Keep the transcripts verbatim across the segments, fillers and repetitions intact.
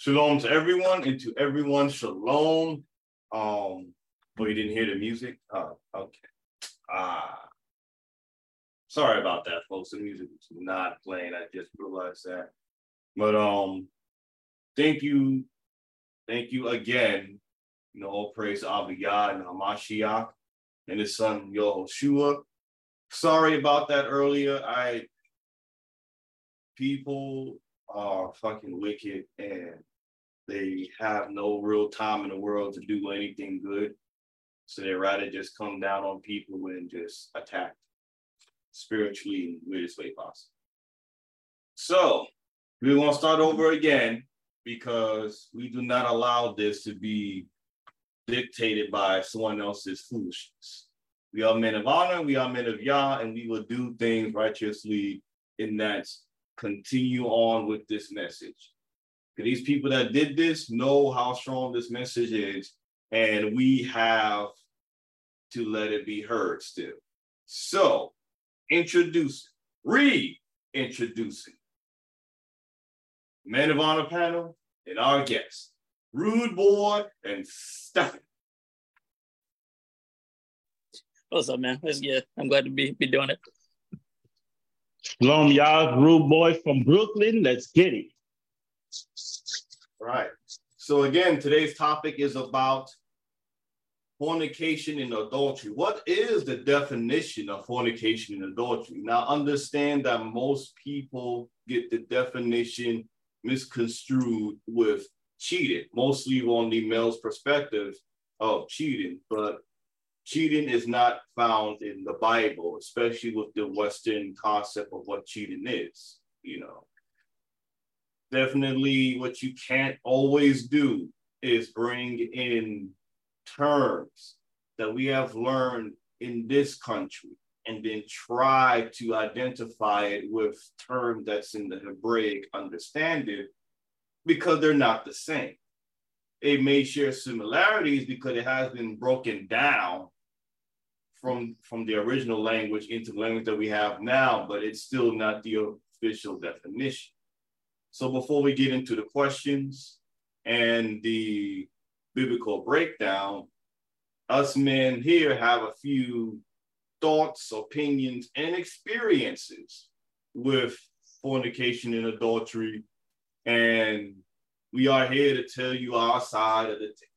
Shalom to everyone and to everyone. Shalom. Um, but you didn't hear the music. Oh, okay. Ah, sorry about that, folks. The music is not playing. I just realized that. But um, thank you, thank you again. You know, all praise to Abiyah and Amashiach and his son Yohoshua. Sorry about that earlier. I people are fucking wicked and they have no real time in the world to do anything good. So they rather just come down on people and just attack spiritually in the weirdest way possible. So we're gonna start over again because we do not allow this to be dictated by someone else's foolishness. We are men of honor, we are men of YAH, and we will do things righteously in that continue on with this message. Because these people that did this know how strong this message is, and we have to let it be heard still. So, introducing, reintroducing, men of honor panel and our guests, Rude Boy and Stephanie. What's up, man? It's good. I'm glad to be, be doing it. Shalom, y'all. Rude Boy from Brooklyn. Let's get it. All right. So again, today's topic is about fornication and adultery. What is the definition of fornication and adultery? Now, understand that most people get the definition misconstrued with cheated, mostly on the male's perspective of cheating, but cheating is not found in the Bible, especially with the Western concept of what cheating is. You know, definitely what you can't always do is bring in terms that we have learned in this country and then try to identify it with terms that's in the Hebraic understanding because they're not the same. It may share similarities because it has been broken down from, from the original language into the language that we have now, but it's still not the official definition. So before we get into the questions and the biblical breakdown, us men here have a few thoughts, opinions, and experiences with fornication and adultery, and we are here to tell you our side of the ticket.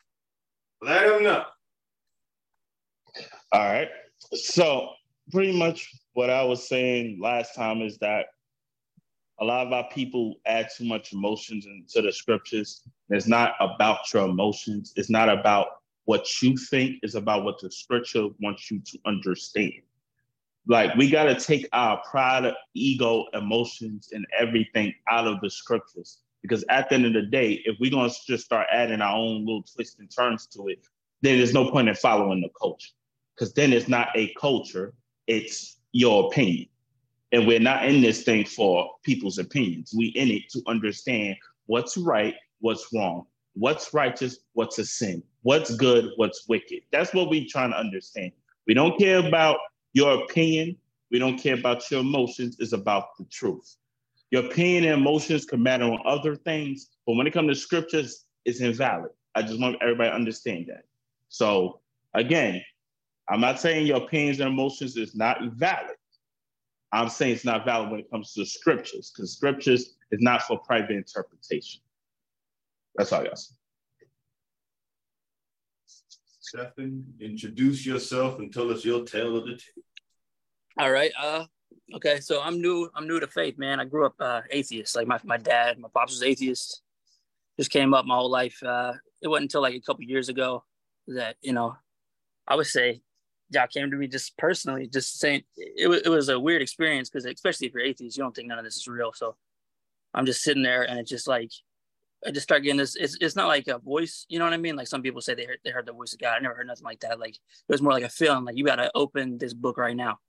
Let them know. All right. So pretty much what I was saying last time is that a lot of our people add too much emotions into the scriptures. It's not about your emotions. It's not about what you think. It's about what the scripture wants you to understand. Like, we got to take our pride, ego, emotions, and everything out of the scriptures. Because at the end of the day, if we're going to just start adding our own little twists and turns to it, then there's no point in following the culture. Because then it's not a culture, it's your opinion. And we're not in this thing for people's opinions. We're in it to understand what's right, what's wrong, what's righteous, what's a sin, what's good, what's wicked. That's what we're trying to understand. We don't care about your opinion. We don't care about your emotions. It's about the truth. Your pain and emotions can matter on other things, but when it comes to scriptures, it's invalid. I just want everybody to understand that. So again, I'm not saying your pains and emotions is not valid. I'm saying it's not valid when it comes to the scriptures, because scriptures is not for private interpretation. That's all, y'all. Stefan, introduce yourself and tell us your tale of the tape. All right. Uh. Okay, so I'm new. I'm new to faith, man. I grew up uh, atheist. Like my, my dad, my pops was atheist. Just came up my whole life. Uh, it wasn't until like a couple years ago that, you know, I would say y'all came to me just personally, just saying it, it was a weird experience because especially if you're atheist, you don't think none of this is real. So I'm just sitting there and it's just like, I just start getting this. It's, it's not like a voice, you know what I mean? Like some people say they heard, they heard the voice of God. I never heard nothing like that. Like it was more like a feeling like you got to open this book right now.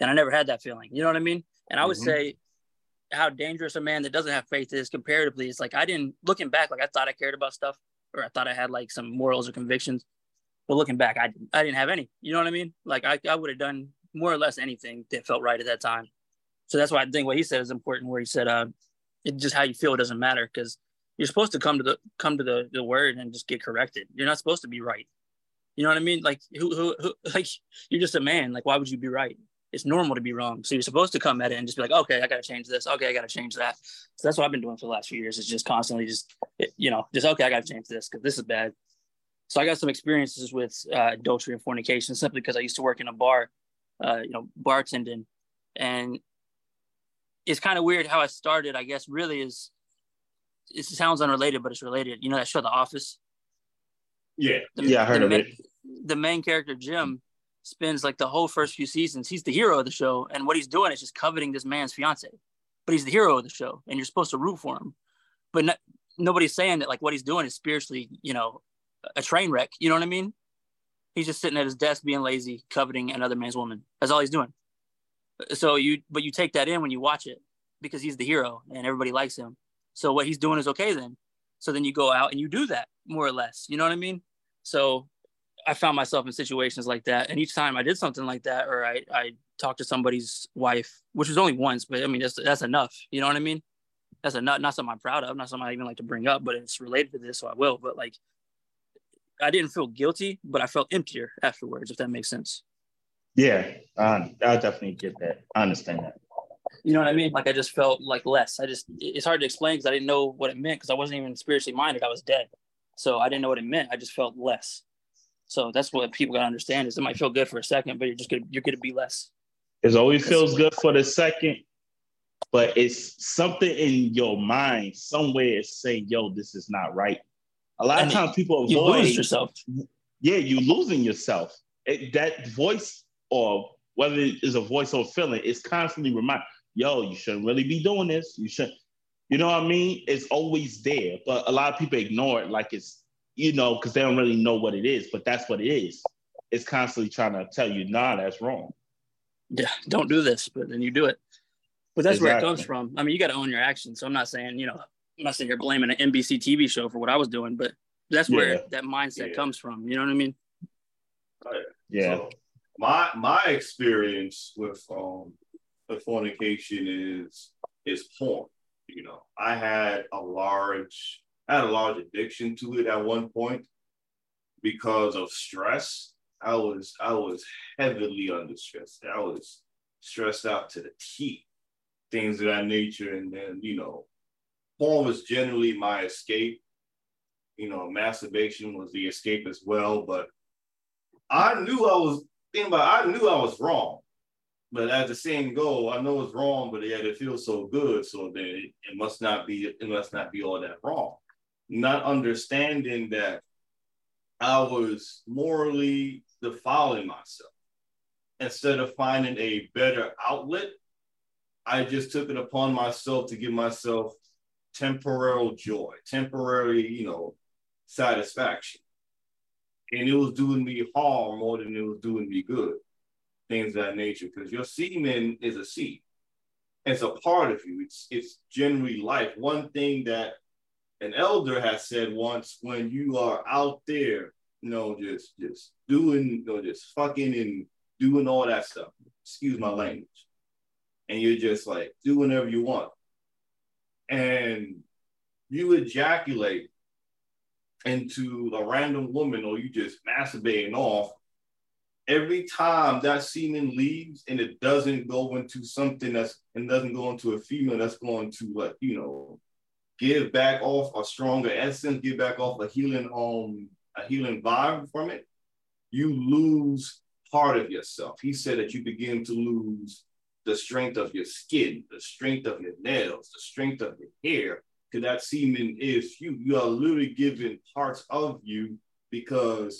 And I never had that feeling, you know what I mean? And I would mm-hmm. say how dangerous a man that doesn't have faith is comparatively. It's like, I didn't, looking back, like I thought I cared about stuff or I thought I had like some morals or convictions, but looking back, I, I didn't have any, you know what I mean? Like I, I would have done more or less anything that felt right at that time. So that's why I think what he said is important, where he said, uh, it just how you feel doesn't matter. Cause you're supposed to come to the come to the, the word and just get corrected. You're not supposed to be right. You know what I mean? Like who, who who like you're just a man. Like why would you be right? It's normal to be wrong. So you're supposed to come at it and just be like, okay, I gotta change this. Okay, I gotta change that. So that's what I've been doing for the last few years, is just constantly just you know just okay, I gotta change this because this is bad. So I got some experiences with uh, adultery and fornication simply because I used to work in a bar, uh, you know, bartending, and it's kind of weird how I started. I guess really is. It sounds unrelated, but it's related. You know that show, The Office? Yeah, the, yeah, I heard of main, it. The main character, Jim, spends like the whole first few seasons. He's the hero of the show, and what he's doing is just coveting this man's fiance. But he's the hero of the show, and you're supposed to root for him. But not, nobody's saying that like what he's doing is spiritually, you know, a train wreck. You know what I mean? He's just sitting at his desk, being lazy, coveting another man's woman. That's all he's doing. So you, but you take that in when you watch it because he's the hero and everybody likes him. So what he's doing is okay then. So then you go out and you do that more or less. You know what I mean? So I found myself in situations like that. And each time I did something like that, or I, I talked to somebody's wife, which was only once, but I mean, that's, that's enough. You know what I mean? That's a not, not something I'm proud of, not something I even like to bring up, but it's related to this, so I will. But like, I didn't feel guilty, but I felt emptier afterwards, if that makes sense. Yeah, um, I definitely get that. I understand that. You know what I mean? Like I just felt like less. I just, it's hard to explain because I didn't know what it meant because I wasn't even spiritually minded. I was dead. So I didn't know what it meant. I just felt less. So that's what people got to understand is it might feel good for a second, but you're just going to, you're going to be less. It always feels good for the second, but it's something in your mind, somewhere saying, yo, this is not right. A lot and of times people avoid. You lose yourself. Yeah, you're losing yourself. It, that voice, or whether it is a voice or feeling, it's constantly reminding. Yo, you shouldn't really be doing this. You should, you know what I mean? It's always there, but a lot of people ignore it like it's, you know, because they don't really know what it is, but that's what it is. It's constantly trying to tell you, nah, that's wrong. Yeah, don't do this, but then you do it. But that's exactly where it comes from. I mean, you got to own your actions. So I'm not saying, you know, I'm not saying you're blaming an N B C T V show for what I was doing, but that's where yeah. that mindset yeah. comes from. You know what I mean? Right. Yeah. So my, my experience with, um, the fornication is is porn. You know, I had a large, I had a large addiction to it at one point because of stress. I was I was heavily under stress. I was stressed out to the teeth, things of that nature. And then, you know, porn was generally my escape. You know, masturbation was the escape as well. But I knew I was thinking about I knew I was wrong. But at the same goal, I know it's wrong, but yet it feels so good. So then it, it must not be, it must not be all that wrong. Not understanding that I was morally defiling myself. Instead of finding a better outlet, I just took it upon myself to give myself temporal joy, temporary, you know, satisfaction. And it was doing me harm more than it was doing me good. Things of that nature, because your semen is a seed. It's a part of you. It's it's generally life. One thing that an elder has said once, when you are out there, you know, just just doing, you know, just fucking and doing all that stuff. Excuse my language. And you're just like, do whatever you want. And you ejaculate into a random woman, or you just masturbating off. Every time that semen leaves and it doesn't go into something that's, and doesn't go into a female that's going to, like, you know, give back off a stronger essence, give back off a healing, um, a healing vibe from it, you lose part of yourself. He said that you begin to lose the strength of your skin, the strength of your nails, the strength of your hair, because that semen is you. You are literally giving parts of you because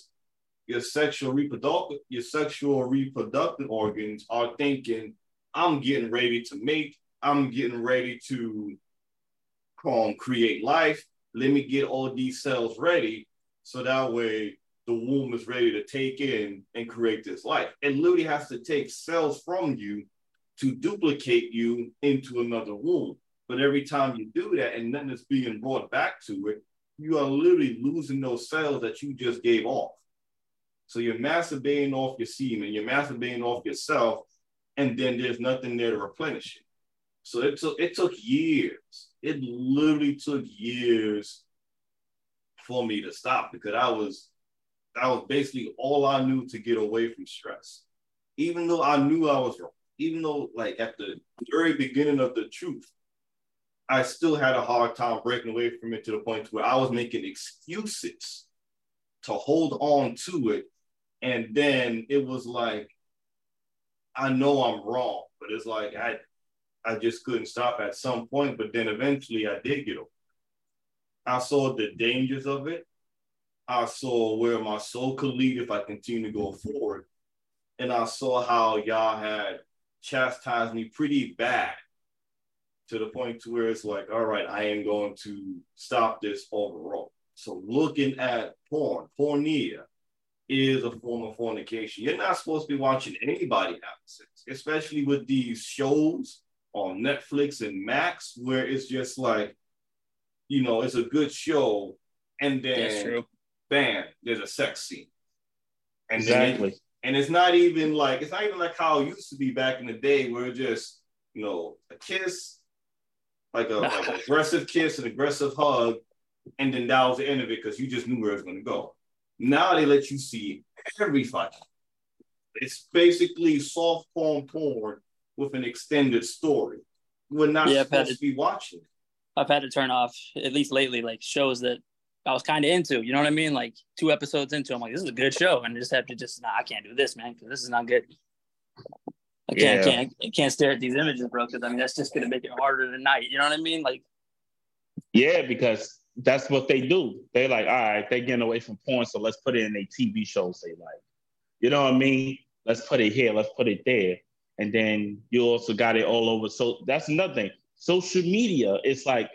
Your sexual reproductive, your sexual reproductive organs are thinking, I'm getting ready to mate. I'm getting ready to um, create life. Let me get all these cells ready so that way the womb is ready to take in and create this life. It literally has to take cells from you to duplicate you into another womb. But every time you do that and nothing is being brought back to it, you are literally losing those cells that you just gave off. So you're masturbating off your semen, you're masturbating off yourself, and then there's nothing there to replenish it. So it took it took years. It literally took years for me to stop, because I was that was basically all I knew to get away from stress. Even though I knew I was wrong, even though like at the very beginning of the truth, I still had a hard time breaking away from it, to the point where I was making excuses to hold on to it. And then it was like, I know I'm wrong, but it's like I I just couldn't stop at some point. But then eventually I did get over. I saw the dangers of it. I saw where my soul could lead if I continue to go forward. And I saw how y'all had chastised me pretty bad, to the point to where it's like, all right, I am going to stop this overall. So looking at porn, pornea, is a form of fornication. You're not supposed to be watching anybody have sex, especially with these shows on Netflix and Max, where it's just like, you know, it's a good show, and then bam, there's a sex scene. And exactly. Then, and it's not even like, it's not even like how it used to be back in the day, where it's just, you know, a kiss, like, a, like an aggressive kiss, an aggressive hug, and then that was the end of it, because you just knew where it was going to go. Now they let you see everybody. It's basically soft porn porn with an extended story. We're not yeah, supposed to, to be watching. I've had to turn off, at least lately, like shows that I was kind of into, you know what I mean? Like two episodes into, I'm like, this is a good show. And I just have to just, nah, I can't do this, man, because this is not good. I can't, yeah. can't, I can't stare at these images, bro, because I mean, that's just going to make it harder tonight. You know what I mean? Like, yeah, because that's what they do. They're like, all right, they're getting away from porn, so let's put it in their T V shows they like. You know what I mean? Let's put it here, let's put it there. And then you also got it all over. So that's another thing. Social media is like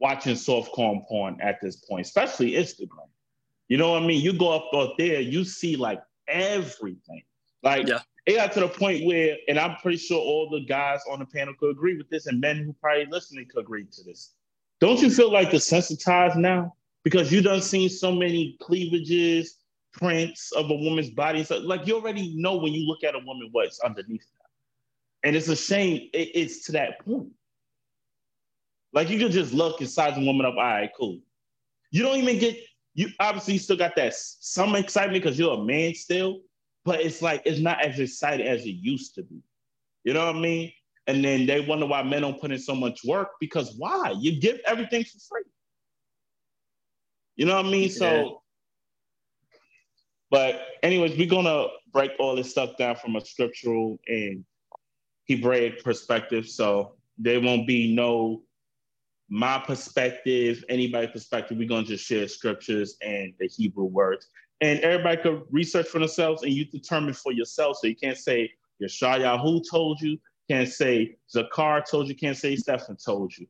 watching softcore porn at this point, especially Instagram. You know what I mean? You go up, up there, you see like everything. Like yeah. It got to the point where, and I'm pretty sure all the guys on the panel could agree with this, and men who probably listening could agree to this. Don't you feel like desensitized now? Because you done seen so many cleavages, prints of a woman's body. So, like, you already know when you look at a woman what's underneath that. And it's a shame it, it's to that point. Like, you can just look and size a woman up, all right, cool. You don't even get, you obviously still got that some excitement because you're a man still, but it's like, it's not as exciting as it used to be. You know what I mean? And then they wonder why men don't put in so much work, because why? You give everything for free. You know what I mean? Yeah. So, but anyways, we're going to break all this stuff down from a scriptural and Hebraic perspective. So there won't be no my perspective, anybody's perspective. We're going to just share scriptures and the Hebrew words. And everybody could research for themselves, and you determine for yourself. So you can't say, Yashiah, who told you? Can't say Zakar told you, can't say Stefan told you.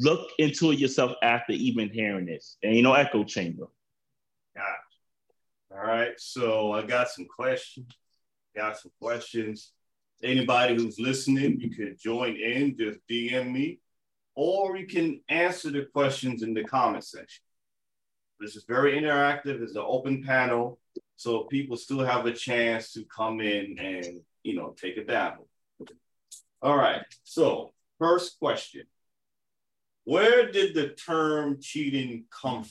Look into it yourself after even hearing this. There ain't no echo chamber. Gotcha. All right, so I got some questions. Got some questions. Anybody who's listening, you could join in, just D M me, or you can answer the questions in the comment section. This is very interactive. It's an open panel, so people still have a chance to come in and, you know, take a dabble. All right, so first question. Where did the term cheating come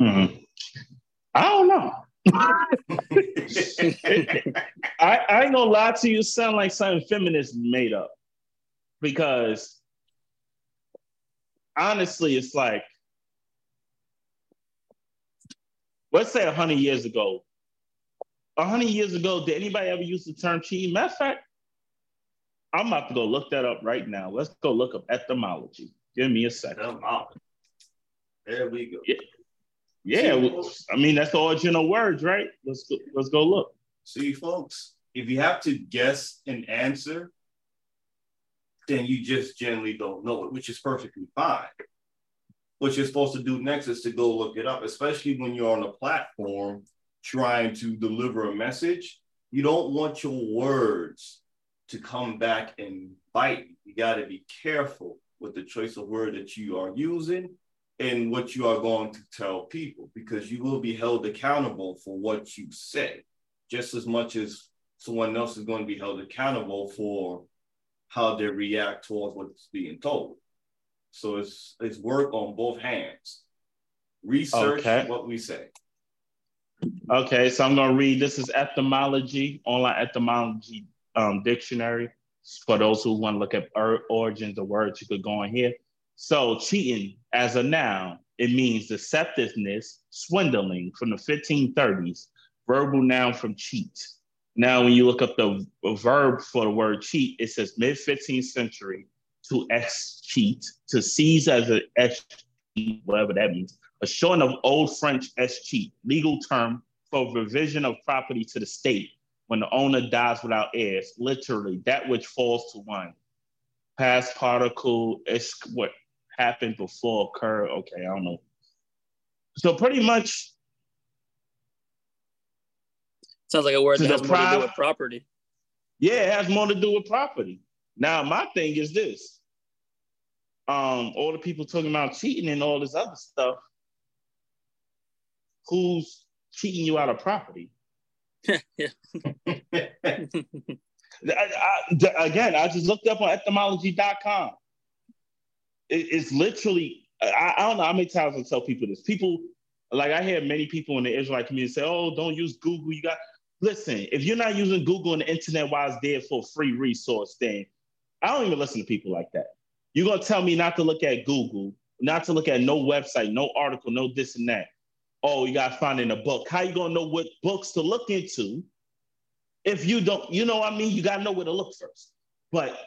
from? Mm-hmm. I don't know. I, I ain't gonna lie to you, sound like something feminists made up. Because honestly, it's like, let's say one hundred years ago, A hundred years ago, did anybody ever use the term cheating? Matter of fact, I'm about to go look that up right now. Let's go look up etymology. Give me a second. There we go. Yeah, yeah we, I mean, that's the original words, right? Let's go, let's go look. See, folks, if you have to guess an answer, then you just generally don't know it, which is perfectly fine. What you're supposed to do next is to go look it up, especially when you're on a platform trying to deliver a message. You don't want your words to come back and bite. You got to be careful with the choice of word that you are using and what you are going to tell people, because you will be held accountable for what you say just as much as someone else is going to be held accountable for how they react towards what's being told. So it's it's work on both hands. Research okay. what we say. Okay, so I'm going to read. This is etymology, online etymology um, dictionary. For those who want to look at origins of words, you could go in here. So cheating as a noun, it means deceptiveness, swindling from the fifteen thirties, verbal noun from cheat. Now, when you look up the verb for the word cheat, it says mid fifteenth century to escheat, to seize as an escheat, whatever that means, a shortening of Old French escheat, legal term for revision of property to the state when the owner dies without heirs, literally that which falls to one. Past particle, it's what happened before occurred. Okay, I don't know. So pretty much, sounds like a word that has more to do with property. Yeah, it has more to do with property. Now, my thing is this. Um, all the people talking about cheating and all this other stuff, who's cheating you out of property? I, I, again, I just looked up on etymology dot com. It, it's literally, I, I don't know how many times I tell people this. People, like I hear many people in the Israelite community say, oh, don't use Google, you got... Listen, if you're not using Google and the internet while it's there for a free resource, then I don't even listen to people like that. You're going to tell me not to look at Google, not to look at no website, no article, no this and that. Oh, you got to find in a book. How you going to know what books to look into if you don't, you know what I mean? You got to know where to look first. But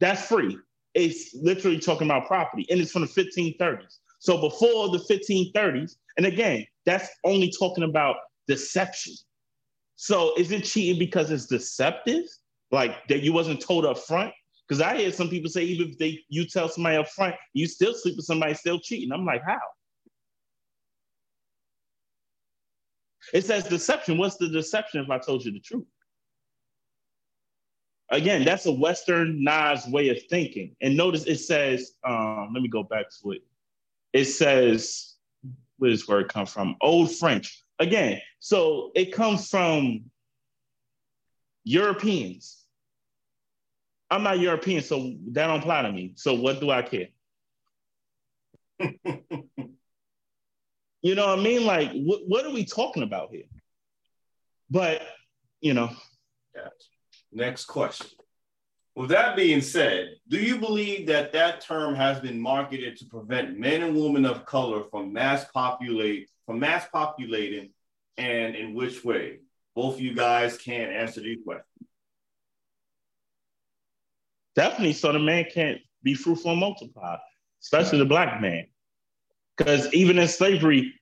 that's free. It's literally talking about property, and it's from the fifteen thirties. So before the fifteen thirties, and again, that's only talking about deception. So is it cheating because it's deceptive? Like that you wasn't told up front? Because I hear some people say even if they you tell somebody up front, you still sleep with somebody, still cheating. I'm like, how? It says deception. What's the deception if I told you the truth? Again, that's a westernized way of thinking. And notice it says, um, let me go back to it. It says, where does this word come from? Old French. Again, so it comes from Europeans. I'm not European, so that don't apply to me. So what do I care? You know what I mean? Like, wh what are we talking about here? But, you know. Gotcha. Next question. With that being said, do you believe that that term has been marketed to prevent men and women of color from mass populate from mass populating, and in which way? Both of you guys can't answer these questions. Definitely, so the man can't be fruitful and multiply, especially the black man. Because even in slavery,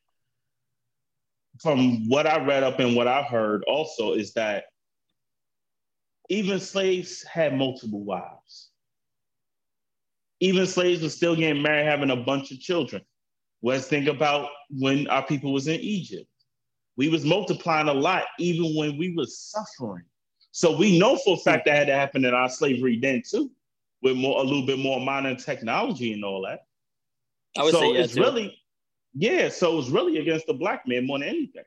from what I read up and what I heard also is that even slaves had multiple wives. Even slaves were still getting married, having a bunch of children. Let's think about when our people was in Egypt. We was multiplying a lot, even when we was suffering. So we know for a fact that had to happen in our slavery then too, with more a little bit more modern technology and all that. I would so say it's yeah, really, yeah. So it's really against the black man more than anything.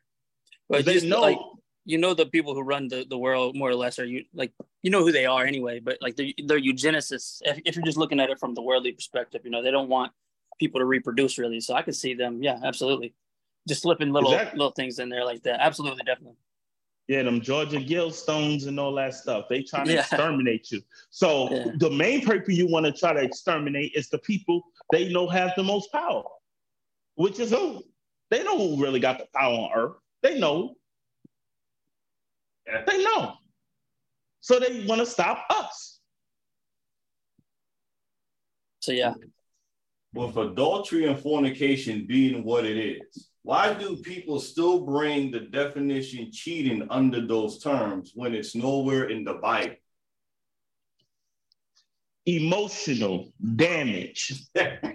But they know. Like you know, the people who run the, the world more or less are you like, you know who they are anyway, but like they're, they're eugenicists. If, if you're just looking at it from the worldly perspective, you know, they don't want people to reproduce really. So I could see them. Yeah, absolutely. Just slipping little, exactly. little things in there like that. Absolutely. Definitely. Yeah. Them Georgia Guild stones and all that stuff. They try to yeah. exterminate you. So yeah. the main people you want to try to exterminate is the people they know have the most power, which is who? They know who really got the power on earth. They know. They know. So they want to stop us. So, yeah. With adultery and fornication being what it is, why do people still bring the definition cheating under those terms when it's nowhere in the Bible? Emotional damage. That's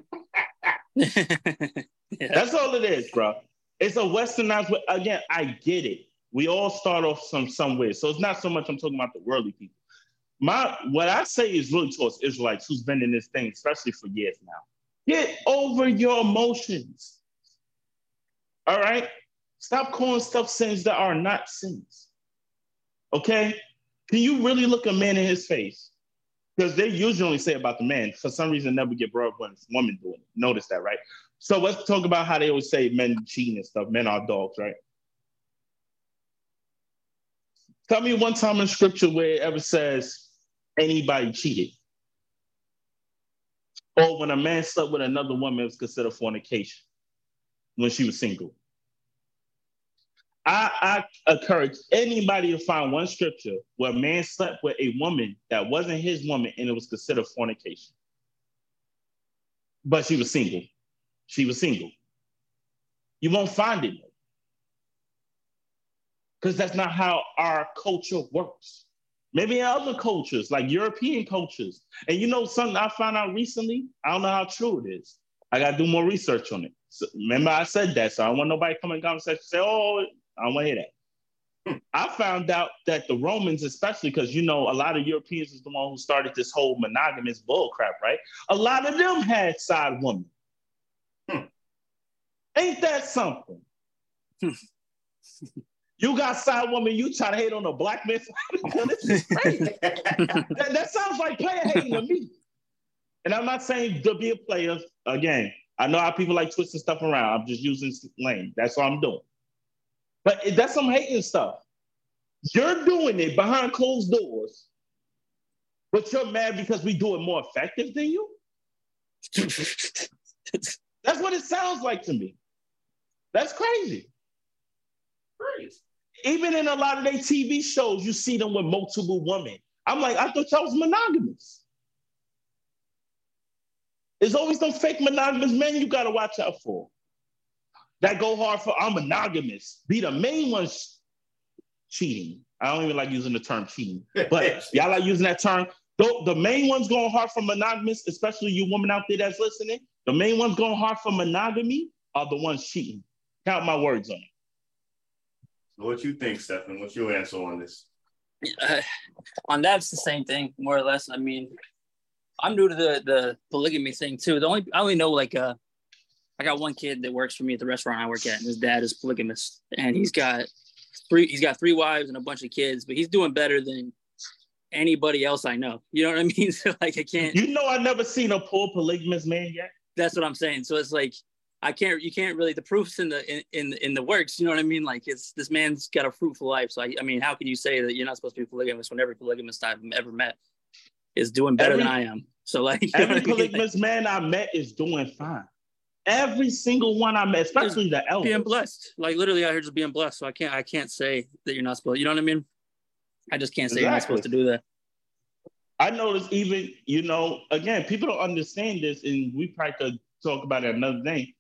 all it is, bro. It's a westernized way. Again, I get it. We all start off some somewhere. So it's not so much I'm talking about the worldly people. My what I say is really towards Israelites who's been in this thing, especially for years now. Get over your emotions. All right? Stop calling stuff sins that are not sins. Okay? Can you really look a man in his face? Because they usually say about the man, for some reason, never get brought up when it's women doing it. Notice that, right? So let's talk about how they always say men cheating and stuff. Men are dogs, right? Tell me one time in scripture where it ever says anybody cheated. Or when a man slept with another woman, it was considered fornication when she was single. I, I encourage anybody to find one scripture where a man slept with a woman that wasn't his woman and it was considered fornication. But she was single. She was single. You won't find it. Because that's not how our culture works. Maybe in other cultures, like European cultures. And you know something I found out recently? I don't know how true it is. I got to do more research on it. So, remember I said that, so I don't want nobody coming in conversation and say, oh, I don't want to hear that. Hmm. I found out that the Romans, especially because, you know, a lot of Europeans is the one who started this whole monogamous bull crap, right? A lot of them had side women. Hmm. Ain't that something? You got side woman, you try to hate on a black man. This is crazy. that, that sounds like player hating to me. And I'm not saying to be a player. Again, I know how people like twisting stuff around. I'm just using lane. That's all I'm doing. But that's some hating stuff. You're doing it behind closed doors, but you're mad because we do it more effective than you? That's what it sounds like to me. That's crazy. Crazy. Even in a lot of their T V shows, you see them with multiple women. I'm like, I thought y'all was monogamous. There's always some fake monogamous men you gotta watch out for. That go hard for, I'm monogamous. Be the main ones cheating. I don't even like using the term cheating, but y'all like using that term. The, the main ones going hard for monogamous, especially you women out there that's listening, the main ones going hard for monogamy are the ones cheating. Count my words on it. What you think, Stefan? What's your answer on this? Uh, on that's the same thing, more or less. I mean, I'm new to the, the polygamy thing too. The only I only know like uh, I got one kid that works for me at the restaurant I work at, and his dad is polygamous, and he's got three he's got three wives and a bunch of kids, but he's doing better than anybody else I know. You know what I mean? So like I can't. You know, I've never seen a poor polygamous man yet. That's what I'm saying. So it's like. I can't, you can't really, the proof's in the, in, in, in the works, you know what I mean? Like it's, this man's got a fruitful life. So I, I mean, how can you say that you're not supposed to be polygamous when every polygamist I've ever met is doing better every, than I am? So like- Every polygamous I mean? Like, man I met is doing fine. Every single one I met, especially the elders. Being blessed. Like literally out here just being blessed. So I can't, I can't say that you're not supposed, you know what I mean? I just can't say exactly. You're not supposed to do that. I noticed even, you know, again, people don't understand this and we probably could talk about it another day.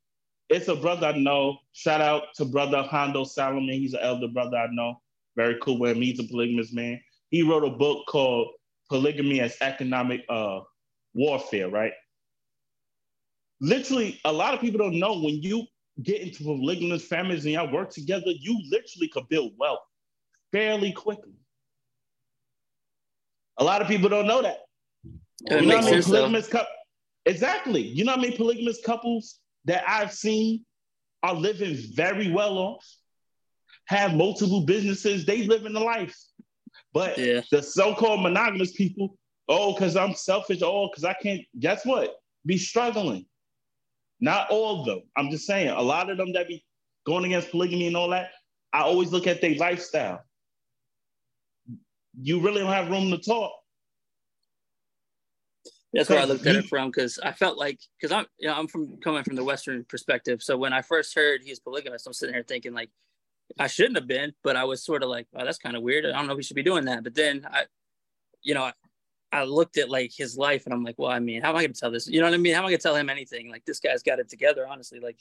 It's a brother I know. Shout out to brother Hondo Salomon. He's an elder brother I know. Very cool with him. He's a polygamous man. He wrote a book called Polygamy as Economic uh, Warfare, right? Literally, a lot of people don't know when you get into polygamous families and y'all work together, you literally could build wealth fairly quickly. A lot of people don't know that. You know how many polygamous cu- exactly. You know how many polygamous couples that I've seen are living very well off, have multiple businesses, they live in the life. But yeah. The so-called monogamous people, oh, because I'm selfish, oh, because I can't, guess what? Be struggling. Not all of them. I'm just saying, a lot of them that be going against polygamy and all that, I always look at their lifestyle. You really don't have room to talk. That's where I looked at it from, because I felt like, because I'm, you know, I'm from coming from the Western perspective. So when I first heard he's polygamous, I'm sitting here thinking like, I shouldn't have been, but I was sort of like, oh, that's kind of weird. I don't know if we should be doing that. But then I, you know, I, I looked at like his life and I'm like, well, I mean, how am I going to tell this? You know what I mean? How am I going to tell him anything? Like this guy's got it together, honestly. Like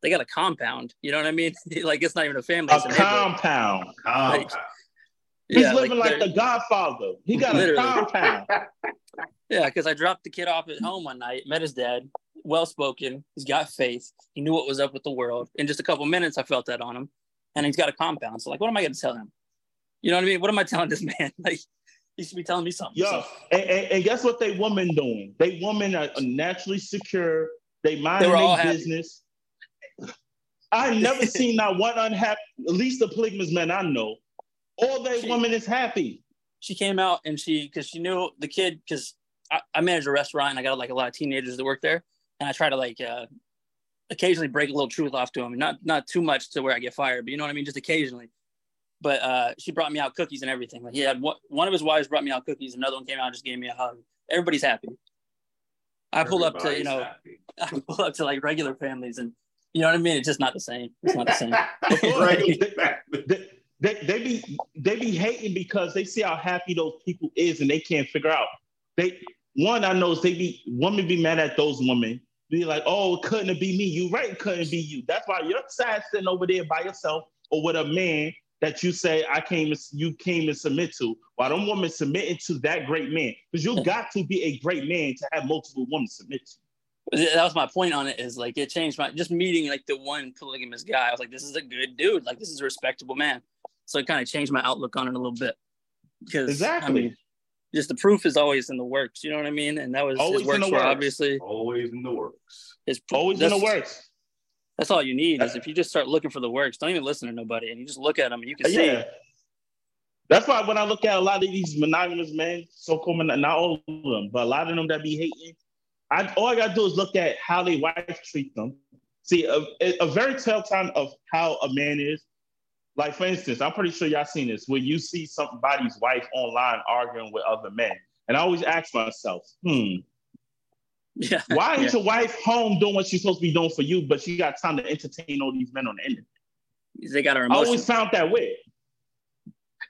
they got a compound, you know what I mean? Like it's not even a family. A compound. Like, compound. He's yeah, living like, like the Godfather. He got a compound. Yeah, because I dropped the kid off at home one night, met his dad, well-spoken, he's got faith, he knew what was up with the world. In just a couple minutes, I felt that on him. And he's got a compound. So, like, what am I going to tell him? You know what I mean? What am I telling this man? Like, he should be telling me something. Yeah, so. and, and, and guess what they women doing? They women are naturally secure. They mind their business. I've never seen not one unhappy, at least the polygamous men I know, all they women is happy. she came out and she, because she knew the kid, because I, I manage a restaurant and I got like a lot of teenagers that work there, and I try to like uh, occasionally break a little truth off to them, not not too much to where I get fired, but you know what I mean, just occasionally. But uh, she brought me out cookies and everything. Like he had one, one of his wives brought me out cookies, another one came out and just gave me a hug. Everybody's happy. I pull Everybody's up to you know, happy. I pull up to like regular families, and you know what I mean. It's just not the same. It's not the same. Right. They, they be they be hating because they see how happy those people is and they can't figure out. They one I know is they be women be mad at those women. Be like, oh, couldn't it be me? You right, couldn't be you. That's why you're sad sitting over there by yourself or with a man that you say I came you came and submit to. Why them women submitting to that great man? Because you got to be a great man to have multiple women submit to. That was my point on it, is like it changed my just meeting like the one polygamous guy. I was like, this is a good dude. Like this is a respectable man. So it kind of changed my outlook on it a little bit, because exactly, I mean, just the proof is always in the works. You know what I mean? And that was always his works, in the works. Were obviously always in the works. It's always in the works. That's all you need is if you just start looking for the works. Don't even listen to nobody, and you just look at them, and you can yeah. see. It. That's why when I look at a lot of these monogamous men, so-called, not all of them, but a lot of them that be hating, I all I gotta do is look at how their wives treat them. See a, a very tell time of how a man is. Like, for instance, I'm pretty sure y'all seen this, when you see somebody's wife online arguing with other men. And I always ask myself, hmm, yeah. why yeah. is your wife home doing what she's supposed to be doing for you, but she got time to entertain all these men on the internet? They got her emotions. I always found that weird.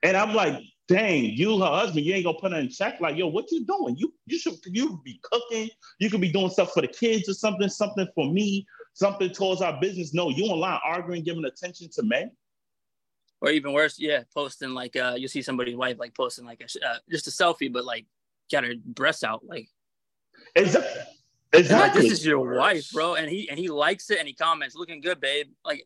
And I'm like, dang, you, her husband, you ain't going to put her in check? Like, yo, what you doing? You you should you be cooking. You could be doing stuff for the kids or something, something for me, something towards our business. No, you online arguing, giving attention to men? Or even worse, yeah, posting like uh, you see somebody's wife like posting like a, uh, just a selfie, but like got her breasts out, like exactly. Like, this is your wife, bro, and he and he likes it and he comments, "Looking good, babe." Like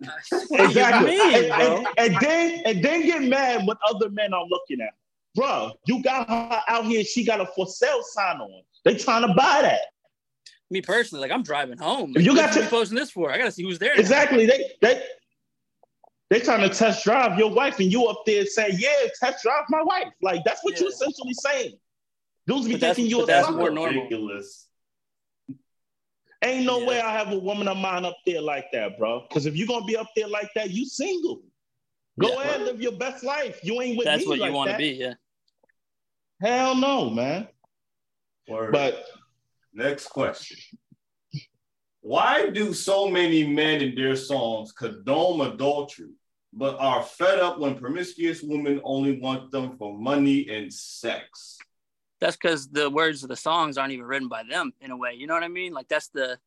exactly. You mean, bro? And, and, and then and then get mad when other men are looking at her. Bro, you got her out here. She got a for sale sign on. They trying to buy that. Me personally, like I'm driving home. Like, you got to be posting this for. I gotta see who's there. Exactly. Now. They they. They trying to test drive your wife, and you up there saying, "Yeah, test drive my wife." Like that's what yeah. you're essentially saying. Dudes be thinking you a that's more normal. Ridiculous. Ain't no yeah. way I have a woman of mine up there like that, bro. Because if you're gonna be up there like that, you single. Go yeah, ahead, bro. Live your best life. You ain't with that's me. That's what like you want to be, yeah. Hell no, man. Word. But next question. Why do so many men in their songs condone adultery, but are fed up when promiscuous women only want them for money and sex? That's because the words of the songs aren't even written by them in a way. You know what I mean? Like that's the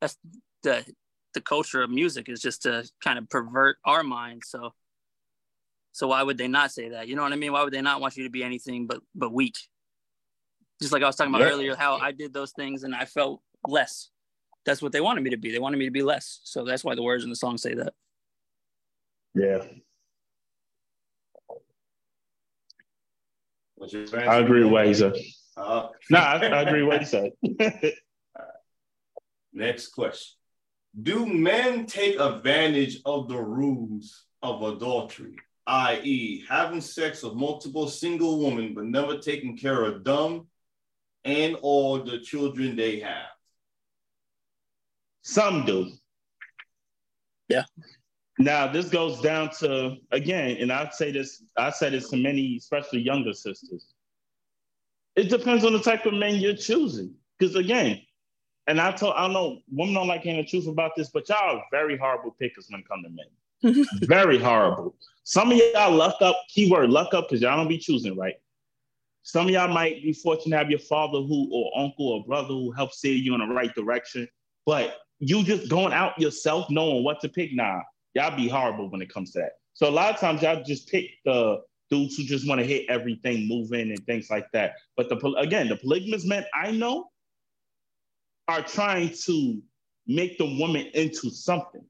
that's the the culture of music, is just to kind of pervert our minds. So so why would they not say that? You know what I mean? Why would they not want you to be anything but but weak? Just like I was talking about yeah. earlier, how I did those things and I felt less. That's what they wanted me to be. They wanted me to be less. So that's why the words in the song say that. Yeah. I agree with what he said. Uh, no, I, I agree with what he said. Right. Next question. Do men take advantage of the rules of adultery, that is having sex with multiple single women but never taking care of them and all the children they have? Some do. Yeah. Now this goes down to, again, and I say this, I say this to many, especially younger sisters. It depends on the type of man you're choosing. Because again, and I told, I don't know, women don't like hearing the truth about this, but y'all are very horrible pickers when it comes to men. Very horrible. Some of y'all luck up, keyword luck up, because y'all don't be choosing right. Some of y'all might be fortunate to have your father who, or uncle or brother who helps steer you in the right direction, but you just going out yourself knowing what to pick. Nah, y'all be horrible when it comes to that. So a lot of times y'all just pick the dudes who just want to hit everything moving and things like that. But the again, the polygamous men I know are trying to make the woman into something.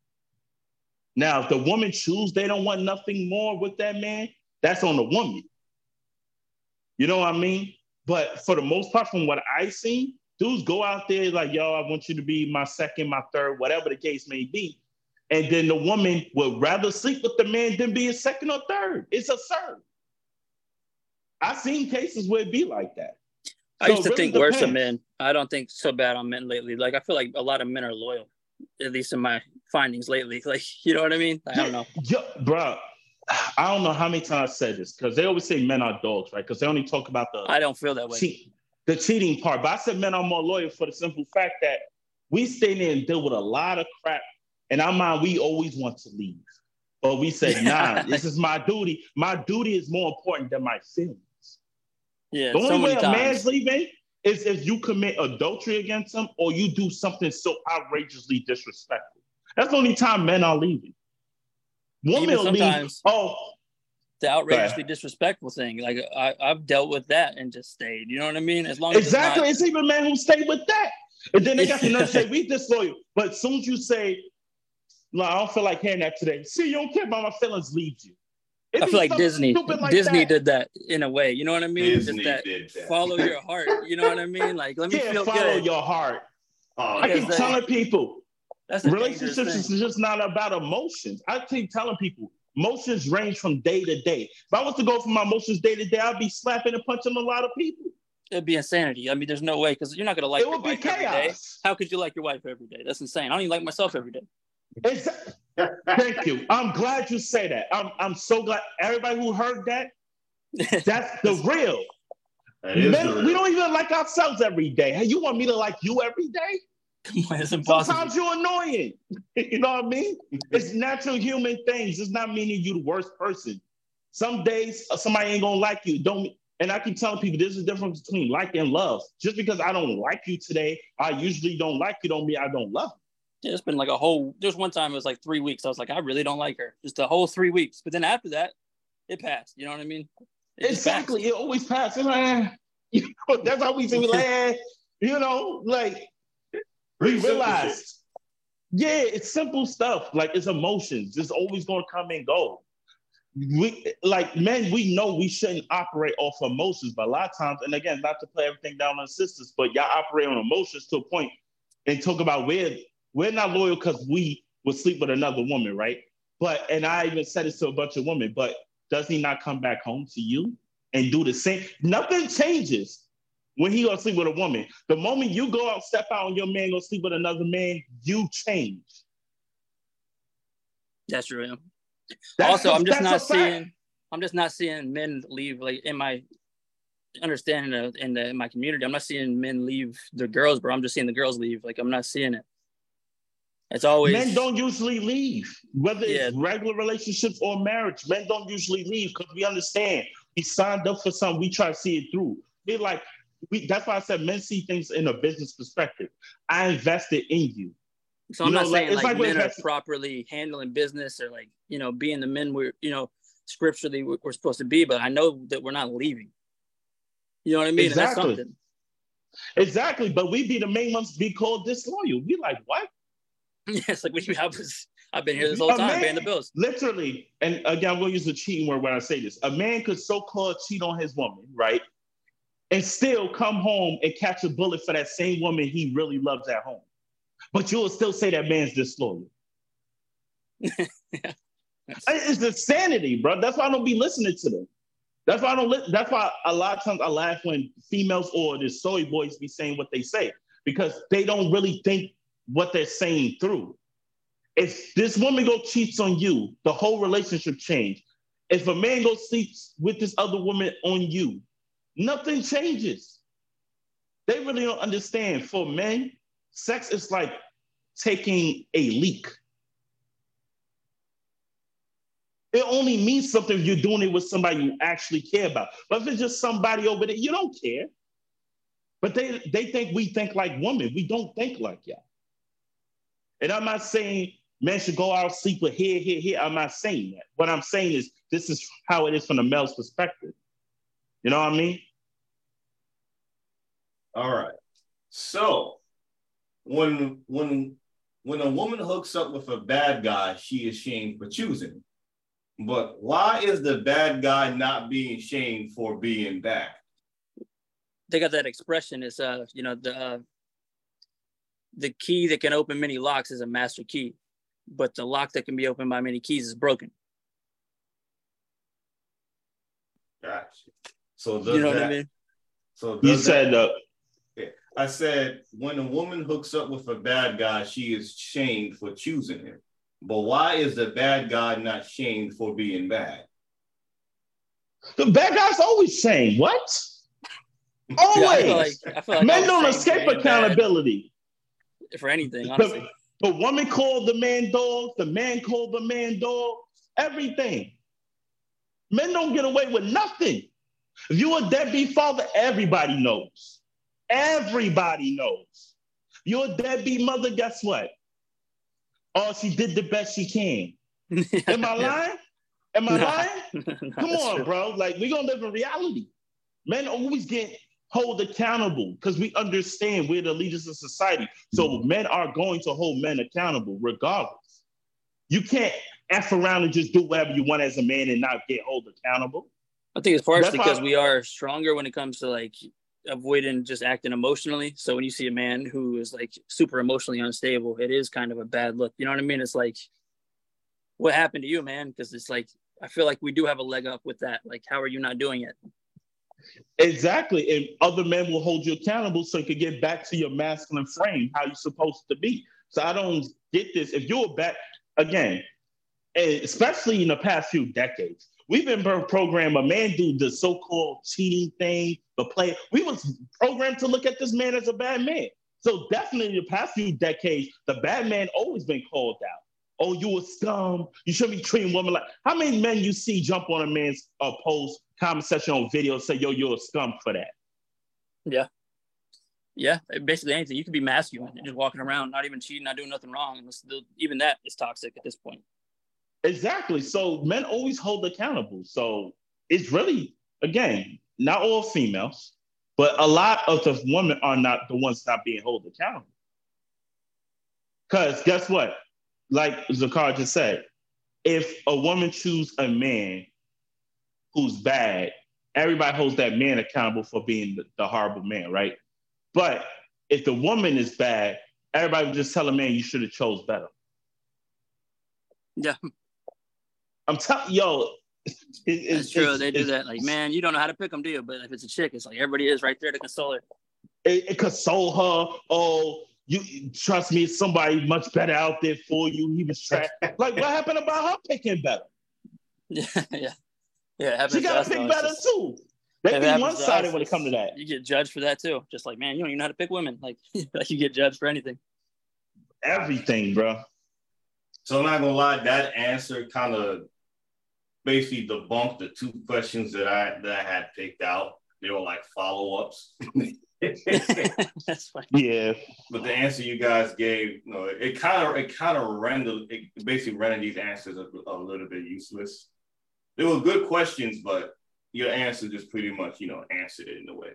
Now, if the woman chooses they don't want nothing more with that man, that's on the woman. You know what I mean? But for the most part, from what I see, dudes go out there like, yo, I want you to be my second, my third, whatever the case may be. And then the woman would rather sleep with the man than be his second or third. It's absurd. I've seen cases where it be like that. I so used to really think depends. worse of men. I don't think so bad on men lately. Like, I feel like a lot of men are loyal, at least in my findings lately. Like, you know what I mean? I yeah, don't know. Yeah, bro, I don't know how many times I said this, because they always say men are dogs, right? Because they only talk about the... I don't feel that way. Che- the cheating part. But I said men are more loyal for the simple fact that we stay there and deal with a lot of crap. In our mind, we always want to leave. But we say, nah, this is my duty. My duty is more important than my feelings. Yeah, the only so way a times. man's leaving is if you commit adultery against him or you do something so outrageously disrespectful. That's the only time men are leaving. Women will leave. Oh, the outrageously disrespectful thing. Like, I, I've dealt with that and just stayed. You know what I mean? As long as exactly. It's, not... it's even men who stay with that. And then they got to say, we disloyal. But as soon as you say, no, I don't feel like hearing that today. See, you don't care about my feelings, leave you. It I feel like Disney like Disney that. did that in a way. You know what I mean? Disney Just that, did that. Follow your heart. You know what I mean? Like, let me yeah, feel follow good. your heart. Uh, I keep that, telling people, that's relationships is just not about emotions. I keep telling people, emotions range from day to day. If I was to go from my emotions day to day, I'd be slapping and punching a lot of people. It'd be insanity. I mean, there's no way, because you're not going to like it your wife every day. How could you like your wife every day? That's insane. I don't even like myself every day. Exactly. Thank you. I'm glad you say that. I'm I'm so glad everybody who heard that. That's the real. That is Men, the real. We don't even like ourselves every day. Hey, you want me to like you every day? Come on, it's impossible. Sometimes you're annoying. You know what I mean? It's natural human things. It's not meaning you the worst person. Some days somebody ain't gonna like you. Don't. And I keep telling people, there's a difference between like and love. Just because I don't like you today, I usually don't like you, don't mean I don't love you. Yeah, it's been like a whole, there's one time it was like three weeks. I was like, I really don't like her. Just a whole three weeks. But then after that, it passed. You know what I mean? It exactly. It always passes. Like, you know, that's how we do. Like, eh, you know, like, we realized. Yeah, it's simple stuff. Like, it's emotions. It's always going to come and go. We, like, men, we know we shouldn't operate off emotions. But a lot of times, and again, not to play everything down on sisters, but y'all operate on emotions to a point and talk about where. We're not loyal because we would sleep with another woman, right? But, and I even said this to a bunch of women, but does he not come back home to you and do the same? Nothing changes when he goes sleep with a woman. The moment you go out, step out, and your man goes sleep with another man, you change. That's real. That's also, I'm just not seeing, I'm just not seeing men leave, like, in my understanding of, in, the, in my community. I'm not seeing men leave the girls, bro. I'm just seeing the girls leave. Like, I'm not seeing it. It's always men don't usually leave, whether yeah. it's regular relationships or marriage. Men don't usually leave because we understand we signed up for something. We try to see it through. They like we. That's why I said men see things in a business perspective. I invested in you. So you I'm know, not saying like, like, like men are properly handling business or like you know being the men we're you know scripturally we're supposed to be. But I know that we're not leaving. You know what I mean? Exactly. And that's something. Exactly. But we be the main ones to be called disloyal. We like what? Yeah, it's like, what do you mean? I was, I've been here this whole a time, man, paying the bills. Literally, and again, I'm going to use the cheating word when I say this. A man could so-called cheat on his woman, right? And still come home and catch a bullet for that same woman he really loves at home. But you'll still say that man's disloyal. Yeah. It's insanity, bro. That's why I don't be listening to them. That's why I don't. Li- that's why a lot of times I laugh when females or the soy boys be saying what they say, because they don't really think what they're saying through. If this woman go cheats on you, the whole relationship change. If a man go sleeps with this other woman on you, nothing changes. They really don't understand. For men, sex is like taking a leak. It only means something if you're doing it with somebody you actually care about. But if it's just somebody over there, you don't care. But they, they think we think like women. We don't think like y'all. And I'm not saying men should go out, sleep with here, here, here. I'm not saying that. What I'm saying is this is how it is from the male's perspective. You know what I mean? All right. So when when when a woman hooks up with a bad guy, she is shamed for choosing. But why is the bad guy not being shamed for being bad? They got that expression. It's, uh, you know, the... Uh... the key that can open many locks is a master key, but the lock that can be opened by many keys is broken. Gotcha. So does you know that, what I mean? So you said that, uh, I said when a woman hooks up with a bad guy, she is shamed for choosing him. But why is the bad guy not shamed for being bad? The bad guy's always shamed. What? Always. Yeah, I feel like, I feel like men don't escape accountability. Bad. For anything, honestly. The, the woman called the man dog. The man called the man dog. Everything. Men don't get away with nothing. If you're a deadbeat father, everybody knows. Everybody knows. You're a deadbeat mother, guess what? Oh, she did the best she can. Am I lying? Am I nah. lying? nah, Come on, true. bro. Like, we're going to live in reality. Men always get held accountable because we understand we're the leaders of society. So mm-hmm. men are going to hold men accountable regardless. You can't F around and just do whatever you want as a man and not get held accountable. I think it's partially because we are stronger when it comes to like avoiding just acting emotionally. So when you see a man who is like super emotionally unstable, it is kind of a bad look. You know what I mean? It's like, what happened to you, man? Because it's like, I feel like we do have a leg up with that. Like, how are you not doing it? Exactly. And other men will hold you accountable so you can get back to your masculine frame, how you're supposed to be. So I don't get this. If you're back again, especially in the past few decades, we've been programmed, a man do the so-called cheating thing, the play. We was programmed to look at this man as a bad man. So definitely in the past few decades, the bad man always been called out. Oh, you a scum. You shouldn't be treating women like... How many men you see jump on a man's uh, post, comment section on video and say, yo, you're a scum for that? Yeah. Yeah, basically anything. You could be masculine and just walking around, not even cheating, not doing nothing wrong. And still, even that is toxic at this point. Exactly. So men always hold accountable. So it's really, again, not all females, but a lot of the women are not the ones not being held accountable. Because guess what? Like Zakar just said, if a woman chooses a man who's bad, everybody holds that man accountable for being the, the horrible man, right? But if the woman is bad, everybody would just tell a man you should have chose better. Yeah. I'm telling yo, it, it, that's true. It, they do it, that. Like, man, you don't know how to pick them, do you? But if it's a chick, it's like everybody is right there to console her. It, it console her. Oh, you trust me, somebody much better out there for you. He was trash. Like, what happened about her picking better? Yeah, yeah, yeah. She got to pick though, better just, too. They be one sided when it comes to that. You get judged for that too. Just like, man, you don't even know how to pick women. Like, like you get judged for anything. Everything, bro. So I'm not gonna lie, that answer kind of basically debunked the two questions that I that I had picked out. They were like follow-ups. That's funny. Yeah. But the answer you guys gave, you know, it kind of it kind of rendered it basically rendered these answers a, a little bit useless. They were good questions, but your answer just pretty much, you know, answered it in a way.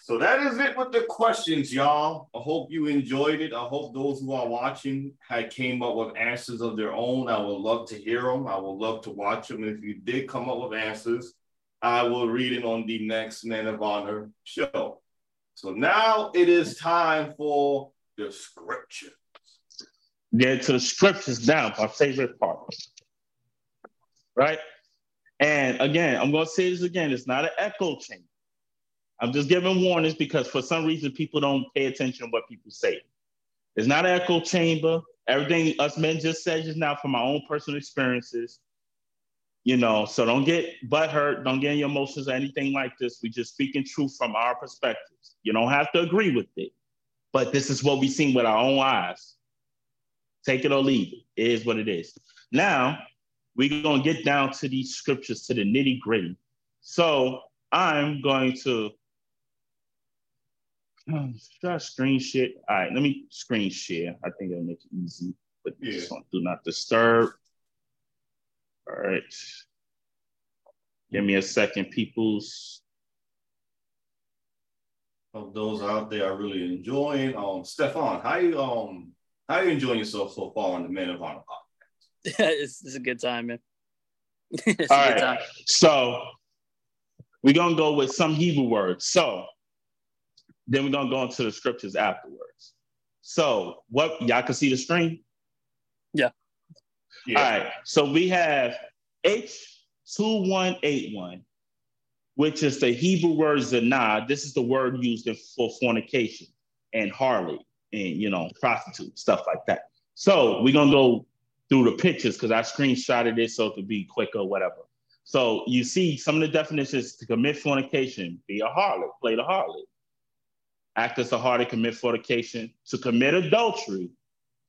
So that is it with the questions, y'all. I hope you enjoyed it. I hope those who are watching had came up with answers of their own. I would love to hear them. I would love to watch them. And if you did come up with answers, I will read it on the next Man of Honor show. So now it is time for the scriptures. Yeah, to the scriptures now, my favorite part. Right? And again, I'm going to say this again. It's not an echo chamber. I'm just giving warnings because for some reason, people don't pay attention to what people say. It's not an echo chamber. Everything us men just said just now from my own personal experiences, you know, so don't get butthurt. Don't get in your emotions or anything like this. We're just speaking truth from our perspectives. You don't have to agree with it, but this is what we've seen with our own eyes. Take it or leave it. It is what it is. Now, we're going to get down to these scriptures, to the nitty gritty. So I'm going to Should I screen share? All right, let me screen share. I think it'll make it easy. But yeah. This one, do not disturb. All right. Give me a second, peoples. Hope those out there are really enjoying. Um, Stefan, how you um how you enjoying yourself so far on the Men of Honor podcast? it's, it's a good time, man. it's All a right. Good time. So we're gonna go with some Hebrew words. So. Then we're going to go into the scriptures afterwards. So what, y'all can see the stream? Yeah. yeah. All right. So we have H two one eight one which is the Hebrew word zanah. This is the word used for fornication and harlot and, you know, prostitute, stuff like that. So we're going to go through the pictures because I screenshotted it so it could be quicker or whatever. So you see some of the definitions: to commit fornication, be a harlot, play the harlot, act as a harlot, commit fornication, to commit adultery.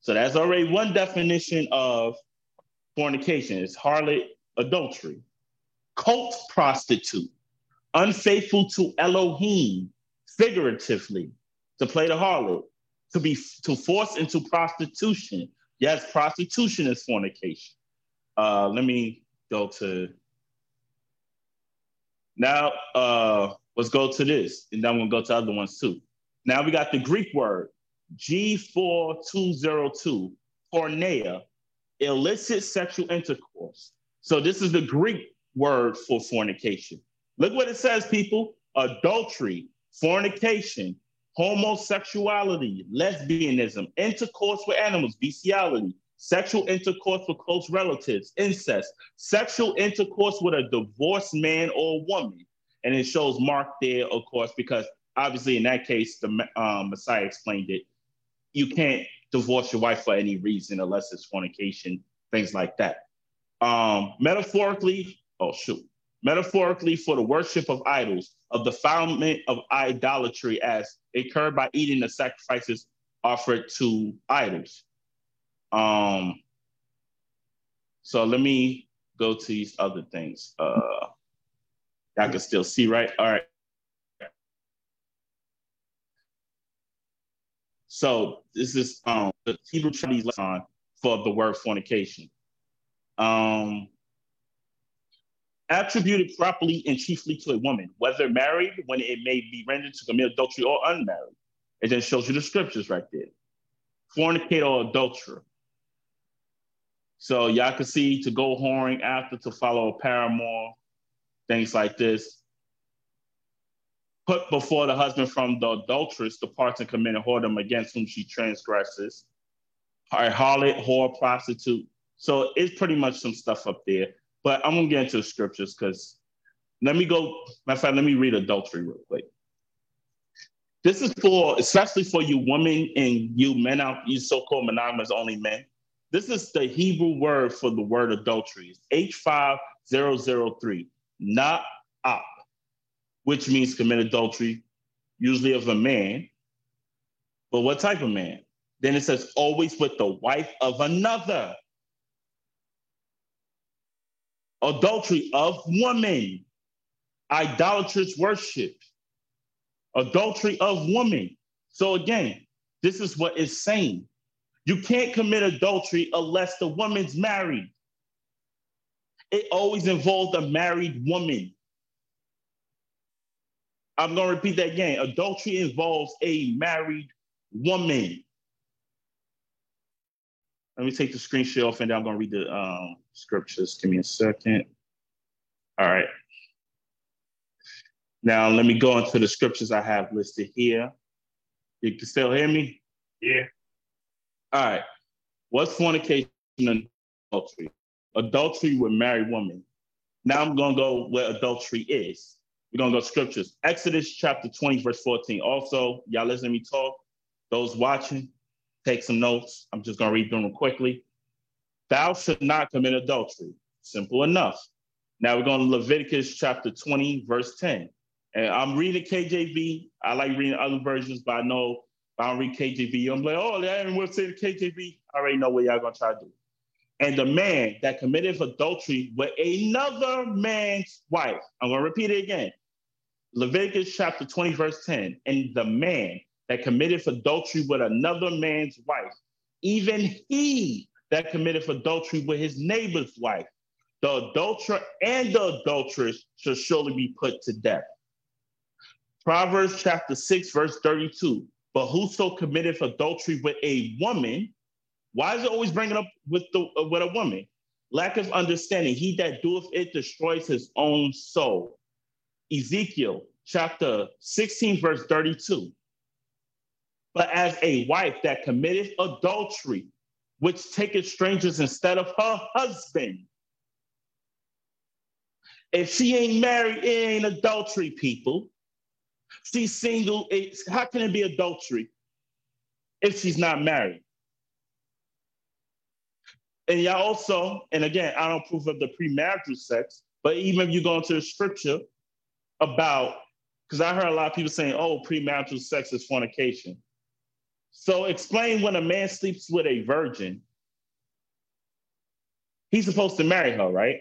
So that's already one definition of fornication. It's harlot, adultery. Cult prostitute, unfaithful to Elohim, figuratively, to play the harlot, to be to force into prostitution. Yes, prostitution is fornication. Uh, let me go to now. Uh, let's go to this, and then I'm gonna go to other ones too. Now we got the Greek word G four two zero two, porneia, illicit sexual intercourse. So this is the Greek word for fornication. Look what it says, people: adultery, fornication, homosexuality, lesbianism, intercourse with animals, bestiality, sexual intercourse with close relatives, incest, sexual intercourse with a divorced man or woman. And it shows Mark there, of course, because obviously in that case, the um, Messiah explained it. You can't divorce your wife for any reason unless it's fornication, things like that. Um, metaphorically, oh shoot, metaphorically for the worship of idols, of the defilement of idolatry as incurred by eating the sacrifices offered to idols. Um, so let me go to these other things. Uh, I can still see, right? All right. So this is um, the Hebrew Chinese lesson for the word fornication. Um, attributed properly and chiefly to a woman, whether married, when it may be rendered to commit adultery, or unmarried. It then shows you the scriptures right there. Fornicate or adulterer. So y'all can see to go whoring after, to follow a paramour, things like this. Put before the husband from the adulteress, departs and commit whoredom against whom she transgresses. A harlot, whore, prostitute. So it's pretty much some stuff up there. But I'm going to get into the scriptures because let me go, matter of fact, let me read adultery real quick. This is for, especially for you women and you men out, you so-called monogamous only men. This is the Hebrew word for the word adultery. It's H five zero zero three, na'ap, which means commit adultery, usually of a man. But what type of man? Then it says always with the wife of another. Adultery of woman, idolatrous worship, adultery of woman. So again, this is what it's saying. You can't commit adultery unless the woman's married. It always involved a married woman. I'm going to repeat that again. Adultery involves a married woman. Let me take the screenshot off and then I'm going to read the um, scriptures. Give me a second. All right. Now, let me go into the scriptures I have listed here. You can still hear me? Yeah. All right. What's fornication and adultery? Adultery with married women. Now I'm going to go where adultery is. We're going to go to scriptures. Exodus chapter twenty, verse fourteen. Also, y'all listen to me talk. Those watching, take some notes. I'm just going to read them quickly. Thou shalt not commit adultery. Simple enough. Now we're going to Leviticus chapter twenty, verse ten. And I'm reading K J V. I like reading other versions, but I know if I don't read K J V, I'm like, oh, that ain't worth saying K J V. I already know what y'all going to try to do. And the man that committed adultery with another man's wife. I'm going to repeat it again. Leviticus chapter twenty, verse ten. And the man that committed adultery with another man's wife, even he that committed adultery with his neighbor's wife, the adulterer and the adulteress shall surely be put to death. Proverbs chapter six, verse thirty-two. But whoso committed adultery with a woman, why is it always bringing up with the uh, with a woman? Lack of understanding. He that doeth it destroys his own soul. Ezekiel chapter sixteen, verse thirty-two. But as a wife that committeth adultery, which taketh strangers instead of her husband, If she ain't married, it ain't adultery, people. If she's single, it's, how can it be adultery if she's not married? And y'all also, and again, I don't approve of the premarital sex, but even if you go into the scripture about, because I heard a lot of people saying, oh, premarital sex is fornication. So explain, when a man sleeps with a virgin, he's supposed to marry her, right?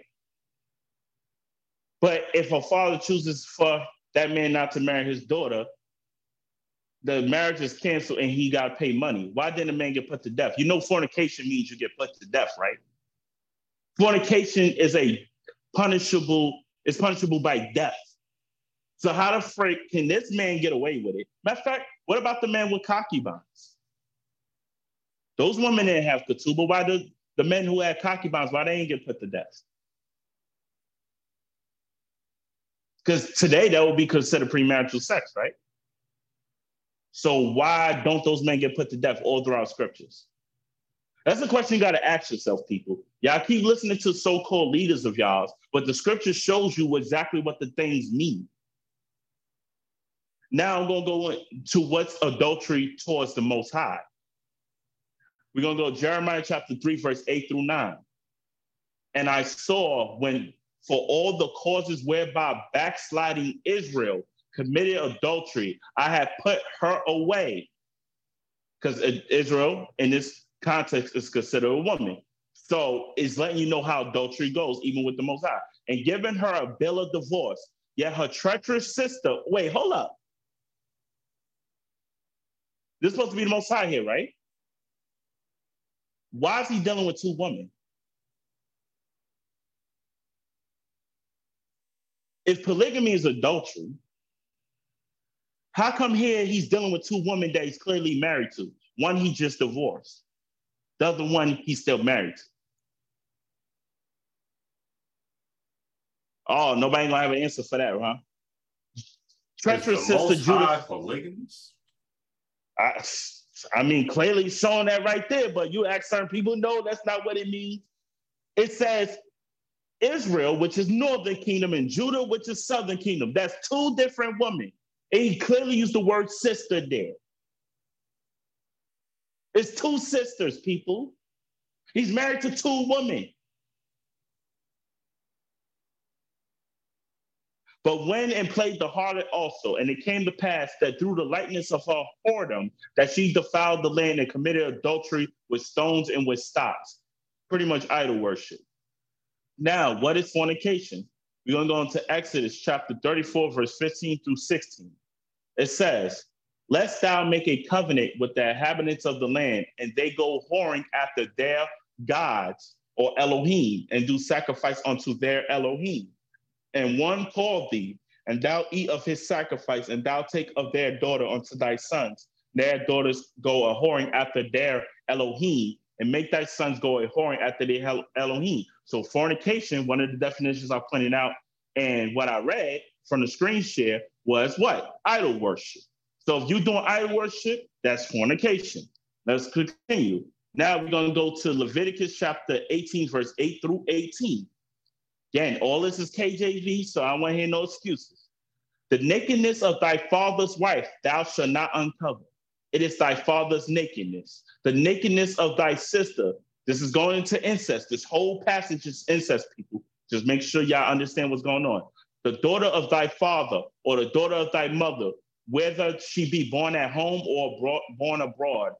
But if a father chooses for that man not to marry his daughter, the marriage is canceled and he got to pay money. Why didn't a man get put to death? You know, fornication means you get put to death, right? Fornication is a punishable, it's punishable by death. So how the frick can this man get away with it? Matter of fact, what about the man with cocky bonds? Those women didn't have ketubah. Why did the men who had cocky bonds, why they ain't get put to death? Because today that would be considered premarital sex, right? So why don't those men get put to death all throughout scriptures? That's the question you got to ask yourself, people. Y'all keep listening to so-called leaders of y'all's, but the scripture shows you exactly what the things mean. Now I'm going to go into what's adultery towards the Most High. We're going to go Jeremiah chapter three, verse eight through nine. And I saw when, for all the causes whereby backsliding Israel committed adultery, I had put her away, because Israel in this context is considered a woman. So it's letting you know how adultery goes, even with the Most High, and giving her a bill of divorce. Yet her treacherous sister, wait, hold up. This is supposed to be the Most High here, right? Why is he dealing with two women? If polygamy is adultery, how come here he's dealing with two women that he's clearly married to? One he just divorced. The other one he's still married to. Oh, nobody gonna have an answer for that, huh? Treacherous sister Judah. Polygamous? I, I mean, clearly showing that right there, but you ask certain people, no, that's not what it means. It says Israel, which is northern kingdom, and Judah, which is southern kingdom. That's two different women. And he clearly used the word sister there. It's two sisters, people. He's married to two women. But went and played the harlot also, and it came to pass that through the lightness of her whoredom, that she defiled the land and committed adultery with stones and with stocks. Pretty much idol worship. Now, what is fornication? We're going to go into Exodus chapter thirty-four, verse fifteen through sixteen. It says, lest thou make a covenant with the inhabitants of the land, and they go whoring after their gods or Elohim, and do sacrifice unto their Elohim. And one call thee, and thou eat of his sacrifice, and thou take of their daughter unto thy sons. Their daughters go a whoring after their Elohim, and make thy sons go a whoring after their Elohim. So fornication, one of the definitions I pointed out and what I read from the screen share was what? Idol worship. So if you're doing idol worship, that's fornication. Let's continue. Now we're going to go to Leviticus chapter eighteen, verse eight through eighteen. Again, all this is K J V, so I want to hear no excuses. The nakedness of thy father's wife thou shalt not uncover. It is thy father's nakedness. The nakedness of thy sister. This is going into incest. This whole passage is incest, people. Just make sure y'all understand what's going on. The daughter of thy father or the daughter of thy mother, whether she be born at home or abroad, born abroad,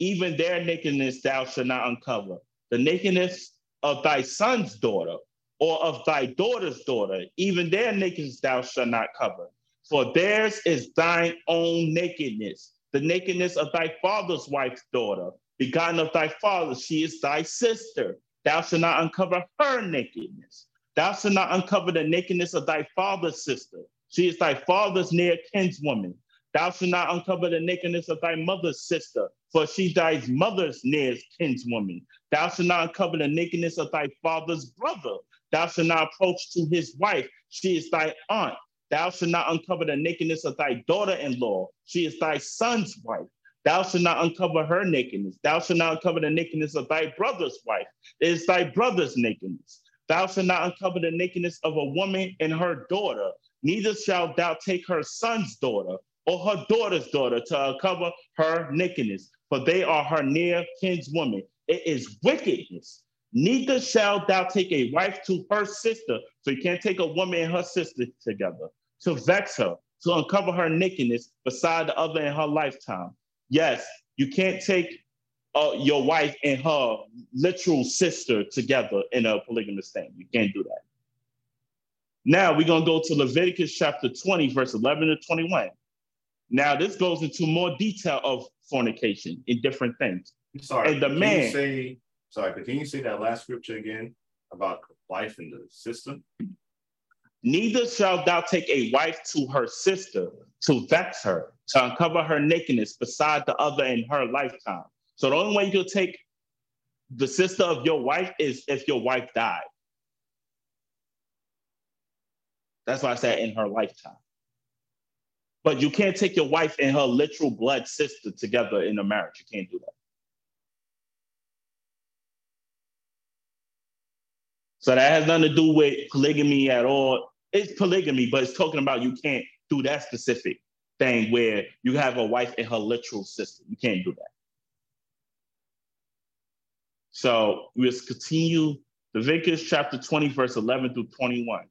even their nakedness thou shalt not uncover. The nakedness of thy son's daughter or of thy daughter's daughter, even their nakedness thou shalt not cover. For theirs is thine own nakedness. The nakedness of thy father's wife's daughter, begotten of thy father, she is thy sister. Thou shalt not uncover her nakedness. Thou shalt not uncover the nakedness of thy father's sister. She is thy father's near kinswoman. Thou shalt not uncover the nakedness of thy mother's sister, for she is thy mother's near kinswoman. Thou shalt not uncover the nakedness of thy father's brother. Thou shalt not approach to his wife. She is thy aunt. Thou shalt not uncover the nakedness of thy daughter-in-law. She is thy son's wife. Thou shalt not uncover her nakedness. Thou shalt not uncover the nakedness of thy brother's wife. It is thy brother's nakedness. Thou shalt not uncover the nakedness of a woman and her daughter, neither shalt thou take her son's daughter or her daughter's daughter to uncover her nakedness, for they are her near kinswoman. It is wickedness. Neither shalt thou take a wife to her sister. So you can't take a woman and her sister together to vex her, to uncover her nakedness beside the other in her lifetime. Yes, you can't take uh, your wife and her literal sister together in a polygamous thing. You can't do that. Now we're going to go to Leviticus chapter twenty, verse eleven to twenty-one. Now this goes into more detail of fornication in different things. Sorry, and the man, you say, sorry, but can you say that last scripture again about wife and the sister? Neither shalt thou take a wife to her sister to vex her, to uncover her nakedness beside the other in her lifetime. So the only way you'll take the sister of your wife is if your wife died. That's why I said in her lifetime. But you can't take your wife and her literal blood sister together in a marriage. You can't do that. So that has nothing to do with polygamy at all. It's polygamy, but it's talking about you can't do that specific thing where you have a wife and her literal sister. You can't do that. So we'll continue. Leviticus chapter twenty, verse eleven through twenty-one.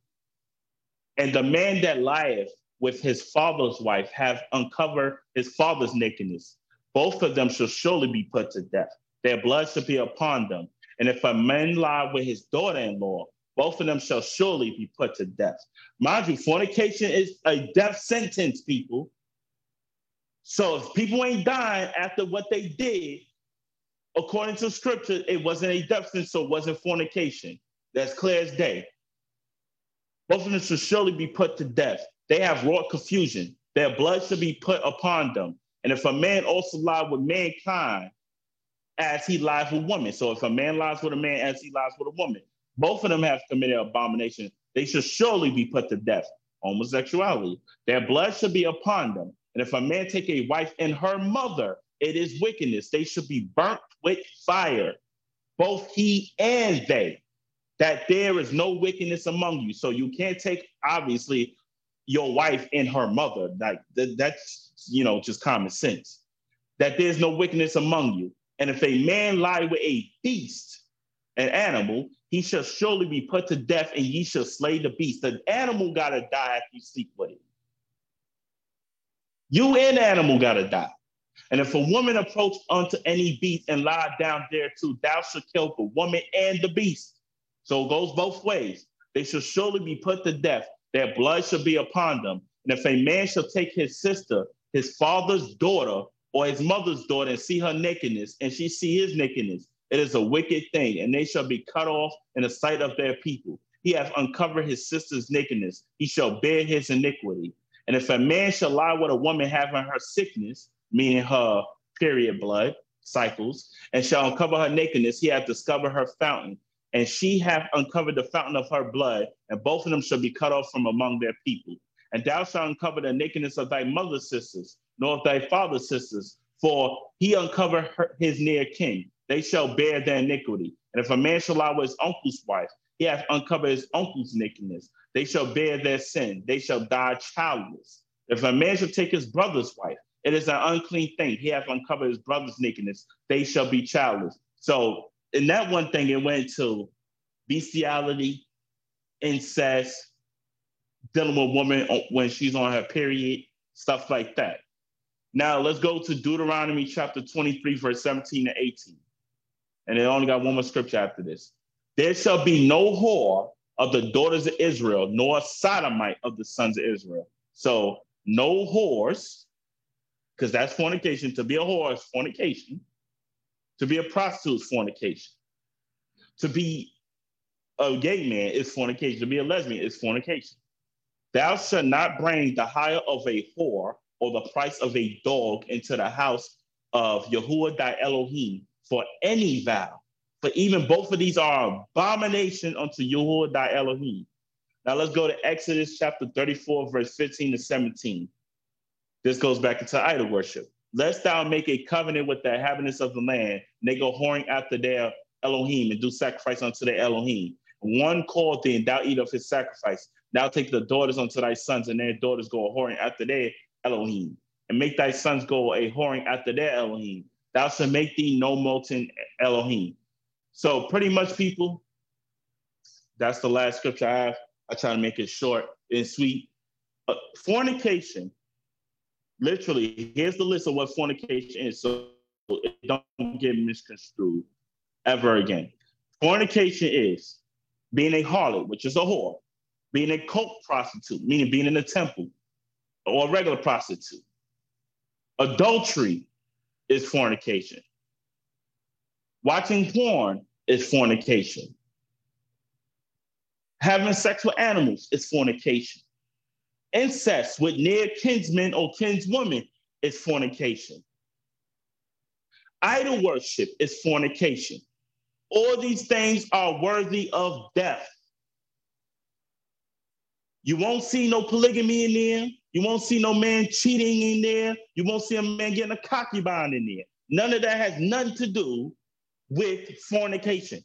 And the man that lieth with his father's wife have uncovered his father's nakedness. Both of them shall surely be put to death. Their blood shall be upon them. And if a man lie with his daughter-in-law, both of them shall surely be put to death. Mind you, fornication is a death sentence, people. So if people ain't dying after what they did, according to scripture, it wasn't a death sentence, so it wasn't fornication. That's clear as day. Both of them shall surely be put to death. They have wrought confusion. Their blood shall be put upon them. And if a man also lie with mankind, as he lies with women. So if a man lies with a man as he lies with a woman, both of them have committed abomination. They should surely be put to death. Homosexuality. Their blood should be upon them. And if a man take a wife and her mother, it is wickedness. They should be burnt with fire, both he and they, that there is no wickedness among you. So you can't take, obviously, your wife and her mother. Like th- that's, you know, just common sense. That there's no wickedness among you. And if a man lie with a beast, an animal, he shall surely be put to death, and ye shall slay the beast. The animal got to die if you sleep with it. You and animal got to die. And if a woman approach unto any beast and lie down thereto, thou shalt kill the woman and the beast. So it goes both ways. They shall surely be put to death. Their blood shall be upon them. And if a man shall take his sister, his father's daughter, or his mother's daughter, and see her nakedness, and she see his nakedness, it is a wicked thing, and they shall be cut off in the sight of their people. He hath uncovered his sister's nakedness. He shall bear his iniquity. And if a man shall lie with a woman having her sickness, meaning her period blood, cycles, and shall uncover her nakedness, he hath discovered her fountain, and she hath uncovered the fountain of her blood, and both of them shall be cut off from among their people. And thou shalt uncover the nakedness of thy mother's sisters, nor of thy father's sisters, for he uncovered her, his near kin. They shall bear their iniquity. And if a man shall lie with his uncle's wife, he hath uncovered his uncle's nakedness. They shall bear their sin. They shall die childless. If a man shall take his brother's wife, it is an unclean thing. He hath uncovered his brother's nakedness. They shall be childless. So in that one thing, it went to bestiality, incest, dealing with a woman when she's on her period, stuff like that. Now let's go to Deuteronomy chapter twenty-three, verse seventeen to eighteen. And they only got one more scripture after this. There shall be no whore of the daughters of Israel, nor a sodomite of the sons of Israel. So no whores, because that's fornication. To be a whore is fornication. To be a prostitute is fornication. To be a gay man is fornication. To be a lesbian is fornication. Thou shalt not bring the hire of a whore or the price of a dog into the house of Yahuwah thy Elohim for any vow. For even both of these are abomination unto Yahuwah thy Elohim. Now let's go to Exodus chapter thirty-four, verse fifteen to seventeen. This goes back into idol worship. Lest thou make a covenant with the inhabitants of the land, and they go whoring after their Elohim and do sacrifice unto their Elohim. one call thing, thou eat of his sacrifice. Thou take the daughters unto thy sons, and their daughters go a whoring after their Elohim, and make thy sons go a whoring after their Elohim. Thou shalt make thee no molten Elohim. So pretty much, people, that's the last scripture I have. I try to make it short and sweet. But fornication, literally, here's the list of what fornication is, so it don't get misconstrued ever again. Fornication is being a harlot, which is a whore, being a cult prostitute, meaning being in a temple, or a regular prostitute. Adultery is fornication. Watching porn is fornication. Having sex with animals is fornication. Incest with near kinsmen or kinswomen is fornication. Idol worship is fornication. All these things are worthy of death. You won't see no polygamy in there. You won't see no man cheating in there. You won't see a man getting a concubine in there. None of that has nothing to do with fornication.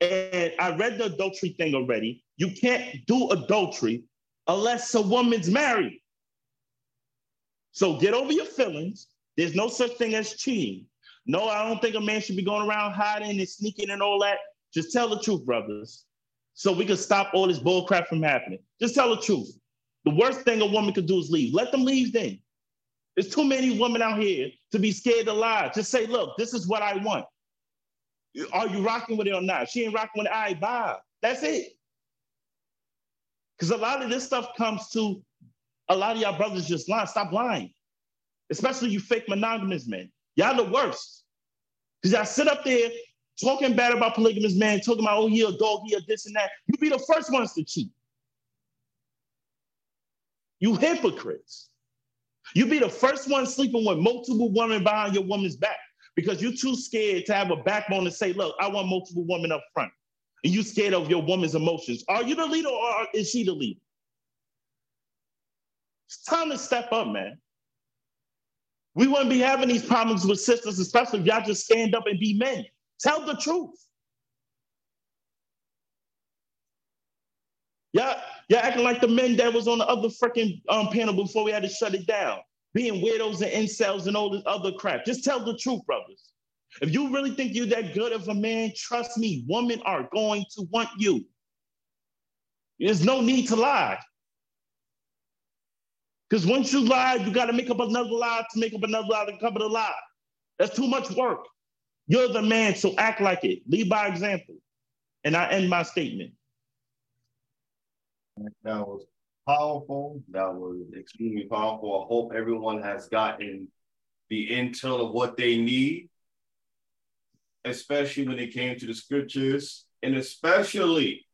And I read the adultery thing already. You can't do adultery unless a woman's married. So get over your feelings. There's no such thing as cheating. No, I don't think a man should be going around hiding and sneaking and all that. Just tell the truth, brothers, so we can stop all this bull crap from happening. Just tell the truth. The worst thing a woman could do is leave. Let them leave then. There's too many women out here to be scared to lie. Just say, look, this is what I want. Are you rocking with it or not? She ain't rocking with it, all right, bye. That's it. Because a lot of this stuff comes to a lot of y'all brothers just lying. Stop lying. Especially you fake monogamous men. Y'all the worst. Because y'all sit up there talking bad about polygamous men, talking about, oh, he a dog, he a this and that. You be the first ones to cheat. You hypocrites. You be the first one sleeping with multiple women behind your woman's back. Because you're too scared to have a backbone to say, look, I want multiple women up front. And you're scared of your woman's emotions. Are you the leader or is she the leader? It's time to step up, man. We wouldn't be having these problems with sisters, especially if y'all just stand up and be men. Tell the truth. Y'all, y'all acting like the men that was on the other freaking um, panel before we had to shut it down. Being widows and incels and all this other crap. Just tell the truth, brothers. If you really think you're that good of a man, trust me, women are going to want you. There's no need to lie. Because once you lie, you got to make up another lie to make up another lie to cover the lie. That's too much work. You're the man, so act like it. Lead by example. And I end my statement. That was powerful. That was extremely powerful. I hope everyone has gotten the intel of what they need, especially when it came to the scriptures, and especially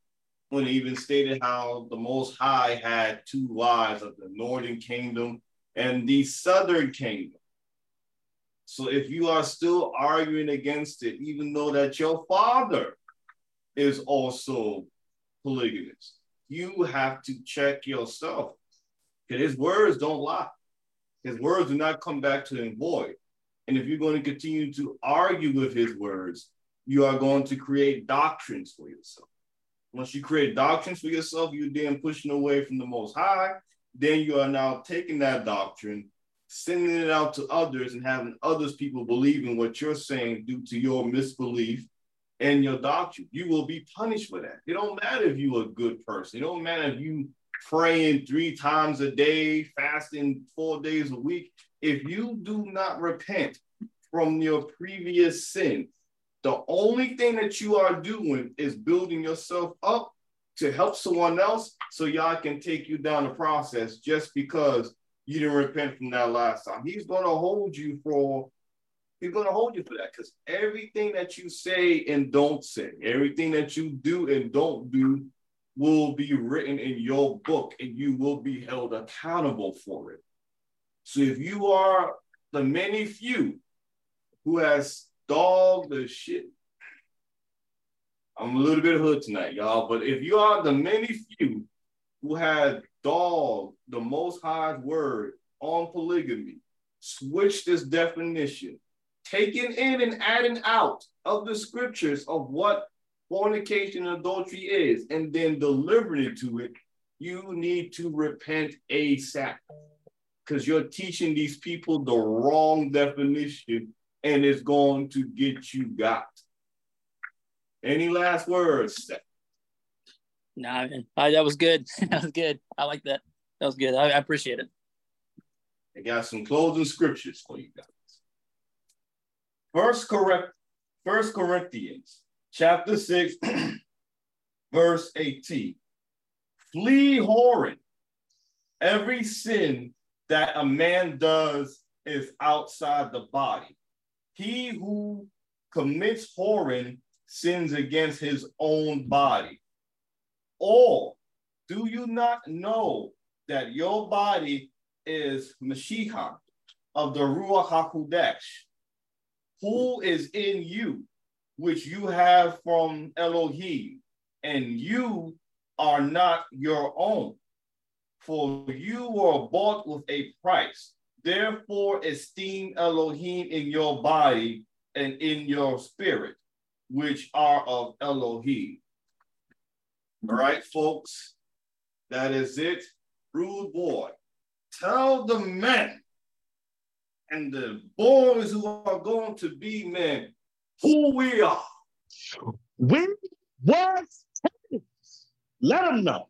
when it even stated how the Most High had two wives of the northern kingdom and the southern kingdom. So if you are still arguing against it, even though that your father is also polygamous, you have to check yourself, because his words don't lie. His words do not come back to him void. And if you're going to continue to argue with his words, you are going to create doctrines for yourself. Once you create doctrines for yourself, you're then pushing away from the Most High. Then you are now taking that doctrine, sending it out to others, and having others people believe in what you're saying due to your misbelief and your doctrine. You will be punished for that. It don't matter if you're a good person. It don't matter if you praying three times a day, fasting four days a week. If you do not repent from your previous sin, the only thing that you are doing is building yourself up to help someone else so y'all can take you down the process just because you didn't repent from that last time. He's going to hold you for, he's going to hold you for that, because everything that you say and don't say, everything that you do and don't do will be written in your book, and you will be held accountable for it. So if you are the many few who has dogged the shit, I'm a little bit hood tonight, y'all, but if you are the many few who have dogged the Most High's word on polygamy, switch this definition, taking in and adding out of the scriptures of what fornication and adultery is, and then deliberately to it, you need to repent ASAP, because you're teaching these people the wrong definition, and it's going to get you got. Any last words? Nah, I, that was good. That was good. I like that. That was good. I, I appreciate it. I got some closing scriptures for you guys. First, correct, First Corinthians chapter six, verse eighteen. Flee whoring. Every sin that a man does is outside the body. He who commits whoring sins against his own body. Or do you not know that your body is Mashiach of the Ruach HaKodesh, who is in you, which you have from Elohim, and you are not your own, for you were bought with a price. Therefore esteem Elohim in your body and in your spirit, which are of Elohim. All right, folks, that is it. Rude Boy, tell the men and the boys who are going to be men who we are. We was, let them know.